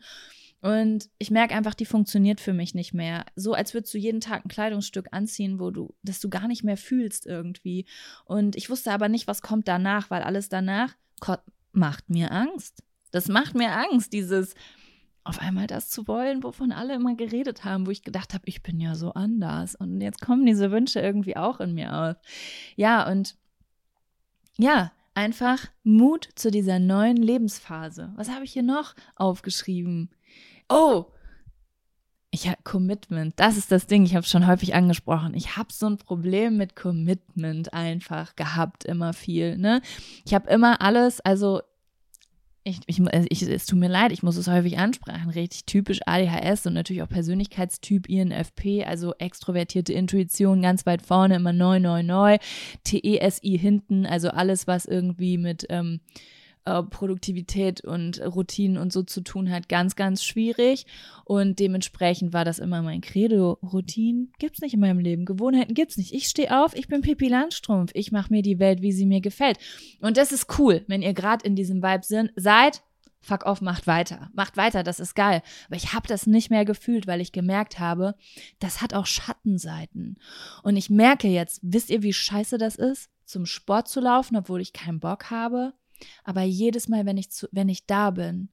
Und ich merke einfach, die funktioniert für mich nicht mehr. So, als würdest du jeden Tag ein Kleidungsstück anziehen, wo du, das du gar nicht mehr fühlst irgendwie. Und ich wusste aber nicht, was kommt danach, weil alles danach Gott, macht mir Angst. Das macht mir Angst, dieses auf einmal das zu wollen, wovon alle immer geredet haben, wo ich gedacht habe, ich bin ja so anders. Und jetzt kommen diese Wünsche irgendwie auch in mir auf. Ja, und ja, einfach Mut zu dieser neuen Lebensphase. Was habe ich hier noch aufgeschrieben? Oh, ich habe Commitment. Das ist das Ding, ich habe es schon häufig angesprochen. Ich habe so ein Problem mit Commitment einfach gehabt, immer viel. Ne? Ich habe immer alles, also ich, ich, ich, es tut mir leid, ich muss es häufig ansprechen. Richtig typisch A D H S und natürlich auch Persönlichkeitstyp I N F P, also extrovertierte Intuition ganz weit vorne, immer neu, neu, neu. T E S I hinten, also alles, was irgendwie mit ähm, Produktivität und Routinen und so zu tun hat, ganz, ganz schwierig. Und dementsprechend war das immer mein Credo. Routinen gibt's nicht in meinem Leben. Gewohnheiten gibt's nicht. Ich stehe auf, ich bin Pippi Langstrumpf. Ich mache mir die Welt, wie sie mir gefällt. Und das ist cool, wenn ihr gerade in diesem Vibe sind, seid, fuck off, macht weiter. Macht weiter, das ist geil. Aber ich habe das nicht mehr gefühlt, weil ich gemerkt habe, das hat auch Schattenseiten. Und ich merke jetzt, wisst ihr, wie scheiße das ist, zum Sport zu laufen, obwohl ich keinen Bock habe? Aber jedes Mal, wenn ich, zu, wenn ich da bin,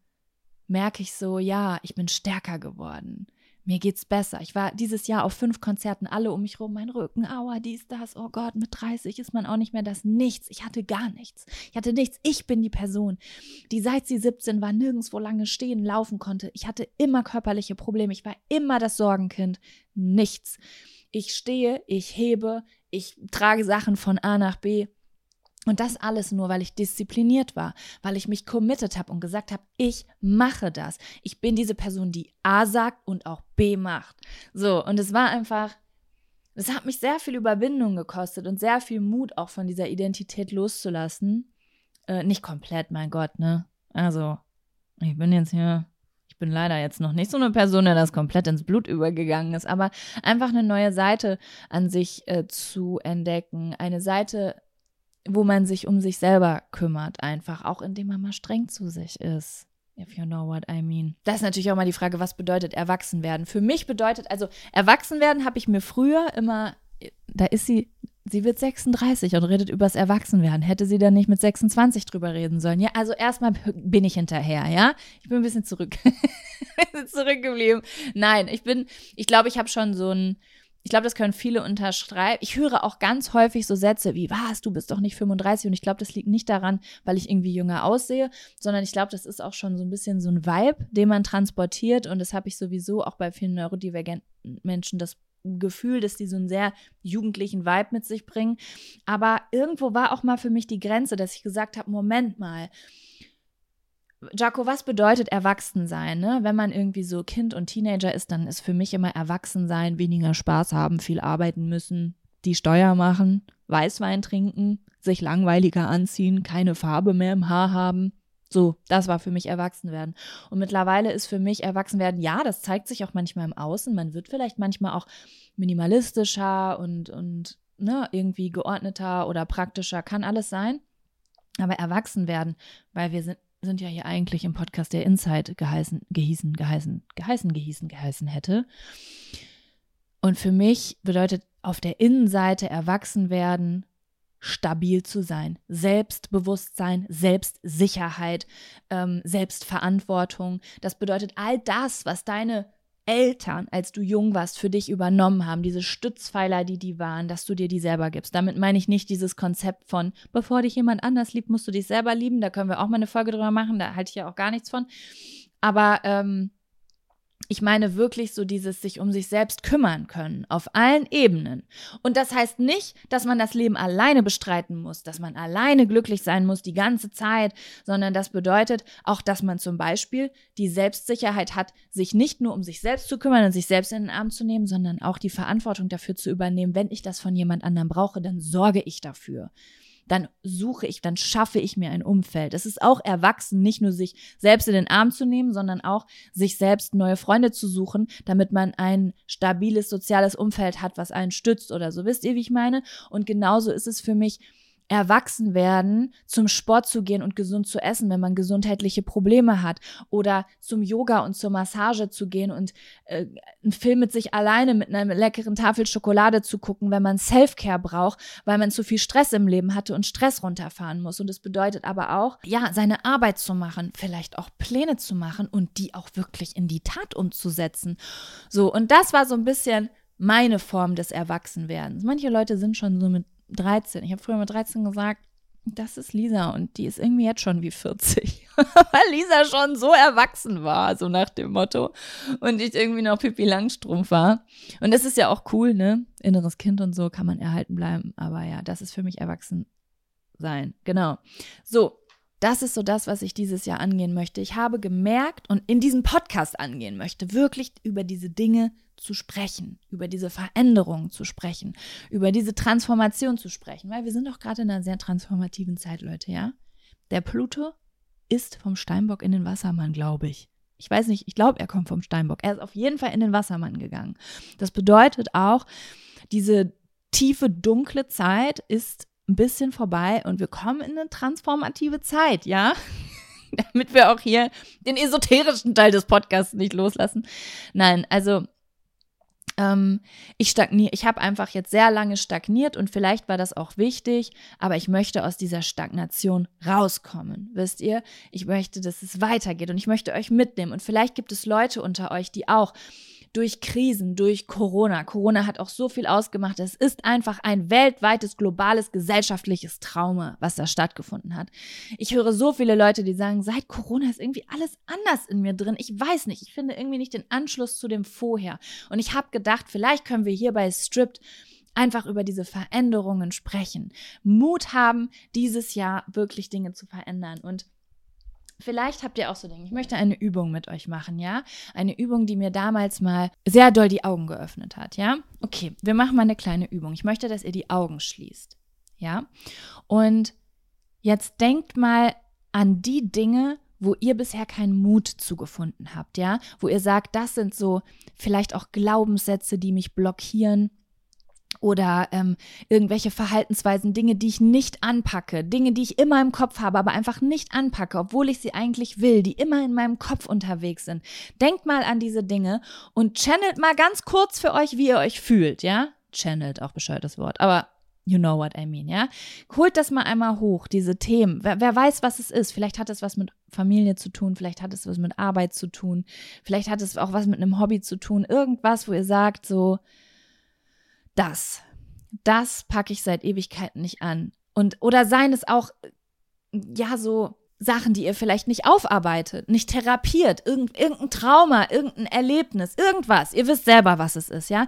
merke ich so, ja, ich bin stärker geworden. Mir geht's besser. Ich war dieses Jahr auf fünf Konzerten, alle um mich rum, mein Rücken, aua, dies, das, oh Gott, mit dreißig ist man auch nicht mehr das, nichts. Ich hatte gar nichts. Ich hatte nichts. Ich bin die Person, die seit sie siebzehn war, nirgendwo lange stehen, laufen konnte. Ich hatte immer körperliche Probleme. Ich war immer das Sorgenkind. Nichts. Ich stehe, ich hebe, ich trage Sachen von A nach B. Und das alles nur, weil ich diszipliniert war, weil ich mich committed habe und gesagt habe, ich mache das. Ich bin diese Person, die A sagt und auch B macht. So, und es war einfach, es hat mich sehr viel Überwindung gekostet und sehr viel Mut auch von dieser Identität loszulassen. Äh, nicht komplett, mein Gott, ne? Also, ich bin jetzt hier, ich bin leider jetzt noch nicht so eine Person, die das komplett ins Blut übergegangen ist, aber einfach eine neue Seite an sich äh, zu entdecken, eine Seite, wo man sich um sich selber kümmert einfach, auch indem man mal streng zu sich ist, if you know what I mean. Das ist natürlich auch mal die Frage, was bedeutet Erwachsenwerden? Für mich bedeutet, also Erwachsenwerden habe ich mir früher immer, da ist sie, sie wird sechsunddreißig und redet übers Erwachsenwerden. Hätte sie dann nicht mit sechsundzwanzig drüber reden sollen? Ja, also erstmal bin ich hinterher, ja? Ich bin ein bisschen zurück, ein bisschen zurückgeblieben. Nein, ich bin, ich glaube, ich habe schon so ein, Ich glaube, das können viele unterschreiben. Ich höre auch ganz häufig so Sätze wie, was, du bist doch nicht fünfunddreißig. Und ich glaube, das liegt nicht daran, weil ich irgendwie jünger aussehe, sondern ich glaube, das ist auch schon so ein bisschen so ein Vibe, den man transportiert. Und das habe ich sowieso auch bei vielen neurodivergenten Menschen das Gefühl, dass die so einen sehr jugendlichen Vibe mit sich bringen. Aber irgendwo war auch mal für mich die Grenze, dass ich gesagt habe, Moment mal, Jacko, was bedeutet Erwachsensein? Ne? Wenn man irgendwie so Kind und Teenager ist, dann ist für mich immer Erwachsensein, weniger Spaß haben, viel arbeiten müssen, die Steuer machen, Weißwein trinken, sich langweiliger anziehen, keine Farbe mehr im Haar haben. So, das war für mich Erwachsenwerden. Und mittlerweile ist für mich Erwachsenwerden, ja, das zeigt sich auch manchmal im Außen. Man wird vielleicht manchmal auch minimalistischer und, und ne, irgendwie geordneter oder praktischer, kann alles sein. Aber Erwachsenwerden, weil wir sind sind ja hier eigentlich im Podcast der Insight geheißen, gehießen, geheißen, geheißen, gehießen, geheißen hätte. Und für mich bedeutet auf der Innenseite erwachsen werden, stabil zu sein, Selbstbewusstsein, Selbstsicherheit, ähm, Selbstverantwortung. Das bedeutet all das, was deine Eltern, als du jung warst, für dich übernommen haben, diese Stützpfeiler, die die waren, dass du dir die selber gibst. Damit meine ich nicht dieses Konzept von, bevor dich jemand anders liebt, musst du dich selber lieben. Da können wir auch mal eine Folge drüber machen, da halte ich ja auch gar nichts von. Aber ähm, ich meine wirklich so dieses sich um sich selbst kümmern können, auf allen Ebenen. Und das heißt nicht, dass man das Leben alleine bestreiten muss, dass man alleine glücklich sein muss die ganze Zeit, sondern das bedeutet auch, dass man zum Beispiel die Selbstsicherheit hat, sich nicht nur um sich selbst zu kümmern und sich selbst in den Arm zu nehmen, sondern auch die Verantwortung dafür zu übernehmen, wenn ich das von jemand anderem brauche, dann sorge ich dafür. Dann suche ich, dann schaffe ich mir ein Umfeld. Es ist auch erwachsen, nicht nur sich selbst in den Arm zu nehmen, sondern auch sich selbst neue Freunde zu suchen, damit man ein stabiles soziales Umfeld hat, was einen stützt oder so. Wisst ihr, wie ich meine? Und genauso ist es für mich Erwachsenwerden zum Sport zu gehen und gesund zu essen, wenn man gesundheitliche Probleme hat, oder zum Yoga und zur Massage zu gehen und äh, einen Film mit sich alleine mit einer leckeren Tafel Schokolade zu gucken, wenn man Selfcare braucht, weil man zu viel Stress im Leben hatte und Stress runterfahren muss. Und das bedeutet aber auch, ja, seine Arbeit zu machen, vielleicht auch Pläne zu machen und die auch wirklich in die Tat umzusetzen. So, und das war so ein bisschen meine Form des Erwachsenwerdens. Manche Leute sind schon so mit dreizehn. Ich habe früher mit dreizehn gesagt, das ist Lisa und die ist irgendwie jetzt schon wie vierzig, weil Lisa schon so erwachsen war, so nach dem Motto, und ich irgendwie noch Pippi Langstrumpf war. Und das ist ja auch cool, ne? Inneres Kind und so kann man erhalten bleiben, aber ja, das ist für mich erwachsen sein. Genau. So, das ist so das, was ich dieses Jahr angehen möchte. Ich habe gemerkt und in diesem Podcast angehen möchte, wirklich über diese Dinge zu sprechen, über diese Veränderungen zu sprechen, über diese Transformation zu sprechen, weil wir sind doch gerade in einer sehr transformativen Zeit, Leute, ja? Der Pluto ist vom Steinbock in den Wassermann, glaube ich. Ich weiß nicht, ich glaube, er kommt vom Steinbock. Er ist auf jeden Fall in den Wassermann gegangen. Das bedeutet auch, diese tiefe, dunkle Zeit ist ein bisschen vorbei und wir kommen in eine transformative Zeit, ja? Damit wir auch hier den esoterischen Teil des Podcasts nicht loslassen. Nein, also Ich stagniere, ich habe einfach jetzt sehr lange stagniert und vielleicht war das auch wichtig, aber ich möchte aus dieser Stagnation rauskommen, wisst ihr? Ich möchte, dass es weitergeht und ich möchte euch mitnehmen und vielleicht gibt es Leute unter euch, die auch durch Krisen, durch Corona, Corona hat auch so viel ausgemacht, es ist einfach ein weltweites, globales, gesellschaftliches Trauma, was da stattgefunden hat. Ich höre so viele Leute, die sagen, seit Corona ist irgendwie alles anders in mir drin, ich weiß nicht, ich finde irgendwie nicht den Anschluss zu dem Vorher und ich habe gedacht, vielleicht können wir hier bei Stripped einfach über diese Veränderungen sprechen. Mut haben, dieses Jahr wirklich Dinge zu verändern. Und vielleicht habt ihr auch so Dinge. Ich möchte eine Übung mit euch machen, ja? Eine Übung, die mir damals mal sehr doll die Augen geöffnet hat, ja? Okay, wir machen mal eine kleine Übung. Ich möchte, dass ihr die Augen schließt, ja? Und jetzt denkt mal an die Dinge, wo ihr bisher keinen Mut zugefunden habt, ja, wo ihr sagt, das sind so vielleicht auch Glaubenssätze, die mich blockieren oder ähm, irgendwelche Verhaltensweisen, Dinge, die ich nicht anpacke, Dinge, die ich immer im Kopf habe, aber einfach nicht anpacke, obwohl ich sie eigentlich will, die immer in meinem Kopf unterwegs sind. Denkt mal an diese Dinge und channelt mal ganz kurz für euch, wie ihr euch fühlt, ja, channelt, auch bescheuertes Wort, aber you know what I mean, ja? Holt das mal einmal hoch, diese Themen. Wer, wer weiß, was es ist. Vielleicht hat es was mit Familie zu tun, vielleicht hat es was mit Arbeit zu tun, vielleicht hat es auch was mit einem Hobby zu tun. Irgendwas, wo ihr sagt, so, das, das packe ich seit Ewigkeiten nicht an. Und, oder seien es auch, ja, so Sachen, die ihr vielleicht nicht aufarbeitet, nicht therapiert, irgend, irgendein Trauma, irgendein Erlebnis, irgendwas. Ihr wisst selber, was es ist, ja?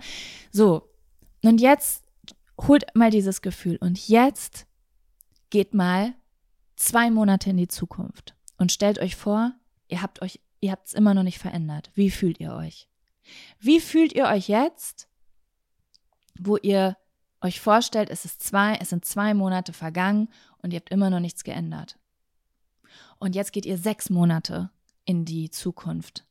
So, und jetzt holt mal dieses Gefühl und jetzt geht mal zwei Monate in die Zukunft und stellt euch vor, ihr habt euch, ihr habt es immer noch nicht verändert. Wie fühlt ihr euch? Wie fühlt ihr euch jetzt, wo ihr euch vorstellt, es ist zwei, es sind zwei Monate vergangen und ihr habt immer noch nichts geändert? Und jetzt geht ihr sechs Monate in die Zukunft.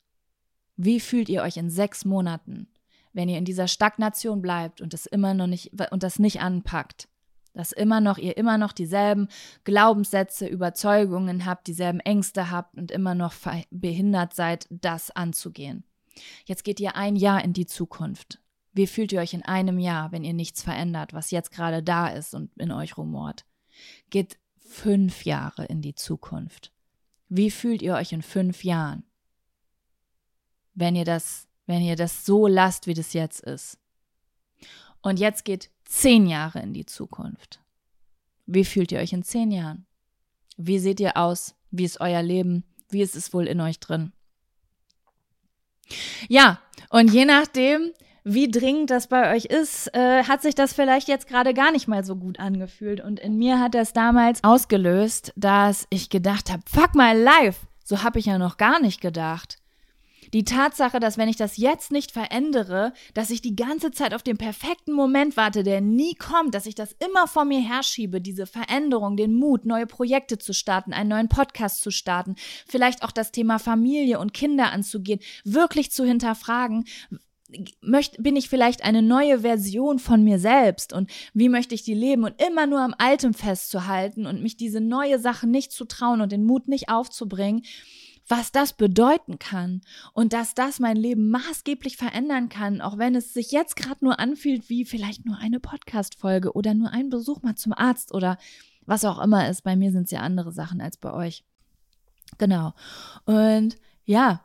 Wie fühlt ihr euch in sechs Monaten? Wenn ihr in dieser Stagnation bleibt und das immer noch nicht und das nicht anpackt, dass immer noch ihr immer noch dieselben Glaubenssätze, Überzeugungen habt, dieselben Ängste habt und immer noch behindert seid, das anzugehen. Jetzt geht ihr ein Jahr in die Zukunft. Wie fühlt ihr euch in einem Jahr, wenn ihr nichts verändert, was jetzt gerade da ist und in euch rumort? Geht fünf Jahre in die Zukunft. Wie fühlt ihr euch in fünf Jahren, wenn ihr das wenn ihr das so lasst, wie das jetzt ist? Und jetzt geht zehn Jahre in die Zukunft. Wie fühlt ihr euch in zehn Jahren? Wie seht ihr aus? Wie ist euer Leben? Wie ist es wohl in euch drin? Ja, und je nachdem, wie dringend das bei euch ist, äh, hat sich das vielleicht jetzt gerade gar nicht mal so gut angefühlt. Und in mir hat das damals ausgelöst, dass ich gedacht habe, fuck my life, so habe ich ja noch gar nicht gedacht. Die Tatsache, dass wenn ich das jetzt nicht verändere, dass ich die ganze Zeit auf den perfekten Moment warte, der nie kommt, dass ich das immer vor mir herschiebe, diese Veränderung, den Mut, neue Projekte zu starten, einen neuen Podcast zu starten, vielleicht auch das Thema Familie und Kinder anzugehen, wirklich zu hinterfragen, möchte, bin ich vielleicht eine neue Version von mir selbst und wie möchte ich die leben und immer nur am Altem festzuhalten und mich diese neue Sache nicht zu trauen und den Mut nicht aufzubringen, was das bedeuten kann und dass das mein Leben maßgeblich verändern kann, auch wenn es sich jetzt gerade nur anfühlt wie vielleicht nur eine Podcast-Folge oder nur ein Besuch mal zum Arzt oder was auch immer ist. Bei mir sind es ja andere Sachen als bei euch. Genau. Und ja,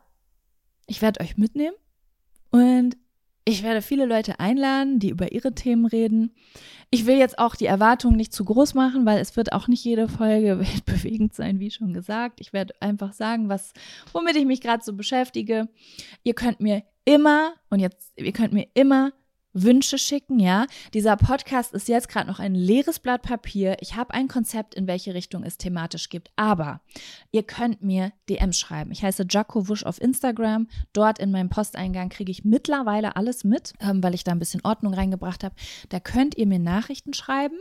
ich werde euch mitnehmen und ich werde viele Leute einladen, die über ihre Themen reden. Ich will jetzt auch die Erwartungen nicht zu groß machen, weil es wird auch nicht jede Folge bewegend sein, wie schon gesagt. Ich werde einfach sagen, was, womit ich mich gerade so beschäftige. Ihr könnt mir immer, und jetzt, ihr könnt mir immer Wünsche schicken, ja. Dieser Podcast ist jetzt gerade noch ein leeres Blatt Papier. Ich habe ein Konzept, in welche Richtung es thematisch gibt, aber ihr könnt mir D M schreiben. Ich heiße Jacko Wusch auf Instagram. Dort in meinem Posteingang kriege ich mittlerweile alles mit, ähm, weil ich da ein bisschen Ordnung reingebracht habe. Da könnt ihr mir Nachrichten schreiben,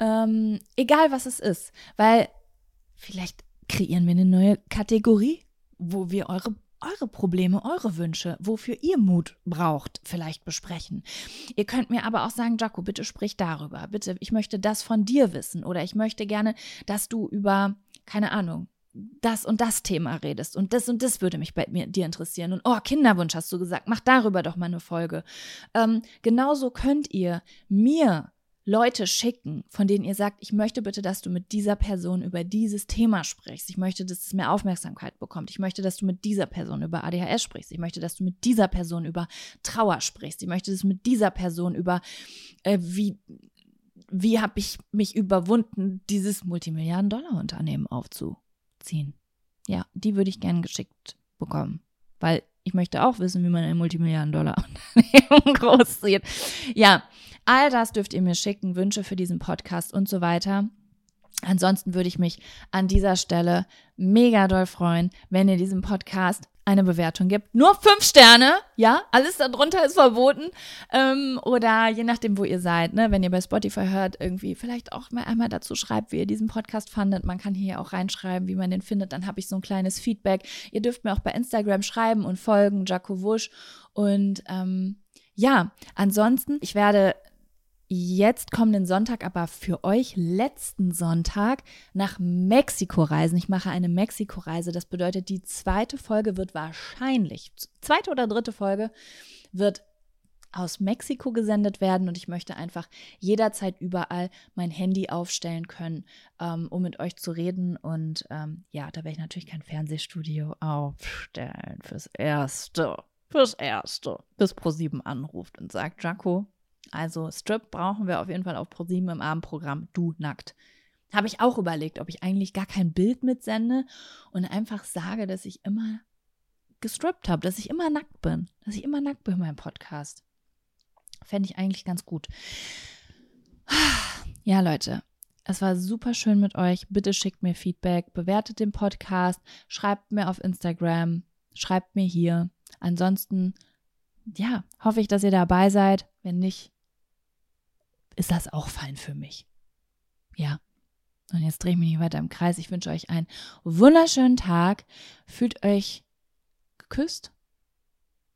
ähm, egal was es ist, weil vielleicht kreieren wir eine neue Kategorie, wo wir eure eure Probleme, eure Wünsche, wofür ihr Mut braucht, vielleicht besprechen. Ihr könnt mir aber auch sagen, Jacko, bitte sprich darüber. Bitte, ich möchte das von dir wissen oder ich möchte gerne, dass du über, keine Ahnung, das und das Thema redest und das und das würde mich bei mir, dir interessieren. Und oh, Kinderwunsch hast du gesagt, mach darüber doch mal eine Folge. Ähm, genauso könnt ihr mir Leute schicken, von denen ihr sagt, ich möchte bitte, dass du mit dieser Person über dieses Thema sprichst. Ich möchte, dass es mehr Aufmerksamkeit bekommt. Ich möchte, dass du mit dieser Person über A D H S sprichst. Ich möchte, dass du mit dieser Person über Trauer sprichst. Ich möchte, dass du mit dieser Person über, äh, wie, wie habe ich mich überwunden, dieses Multimilliarden-Dollar-Unternehmen aufzuziehen. Ja, die würde ich gerne geschickt bekommen, weil ich möchte auch wissen, wie man ein Multimilliarden-Dollar-Unternehmen großzieht. Ja, all das dürft ihr mir schicken, Wünsche für diesen Podcast und so weiter. Ansonsten würde ich mich an dieser Stelle mega doll freuen, wenn ihr diesem Podcast eine Bewertung gibt. Nur fünf Sterne, ja, alles darunter ist verboten. Ähm, oder je nachdem, wo ihr seid, ne, wenn ihr bei Spotify hört, irgendwie vielleicht auch mal einmal dazu schreibt, wie ihr diesen Podcast fandet. Man kann hier auch reinschreiben, wie man den findet. Dann habe ich so ein kleines Feedback. Ihr dürft mir auch bei Instagram schreiben und folgen, Jacko Wusch. Und ähm, ja, ansonsten, ich werde jetzt kommenden Sonntag, aber für euch letzten Sonntag nach Mexiko reisen. Ich mache eine Mexiko-Reise. Das bedeutet, die zweite Folge wird wahrscheinlich, zweite oder dritte Folge wird aus Mexiko gesendet werden und ich möchte einfach jederzeit überall mein Handy aufstellen können, ähm, um mit euch zu reden. Und ähm, ja, da werde ich natürlich kein Fernsehstudio aufstellen fürs Erste, fürs Erste, bis ProSieben anruft und sagt, Jacko, also Strip brauchen wir auf jeden Fall auf ProSieben im Abendprogramm, du nackt. Habe ich auch überlegt, ob ich eigentlich gar kein Bild mitsende und einfach sage, dass ich immer gestrippt habe, dass ich immer nackt bin, dass ich immer nackt bin in meinem Podcast. Fände ich eigentlich ganz gut. Ja, Leute, es war super schön mit euch. Bitte schickt mir Feedback, bewertet den Podcast, schreibt mir auf Instagram, schreibt mir hier. Ansonsten, ja, hoffe ich, dass ihr dabei seid. Wenn nicht, ist das auch fein für mich. Ja, und jetzt drehe ich mich nicht weiter im Kreis. Ich wünsche euch einen wunderschönen Tag. Fühlt euch geküsst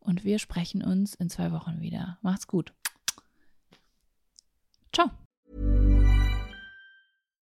und wir sprechen uns in zwei Wochen wieder. Macht's gut. Ciao.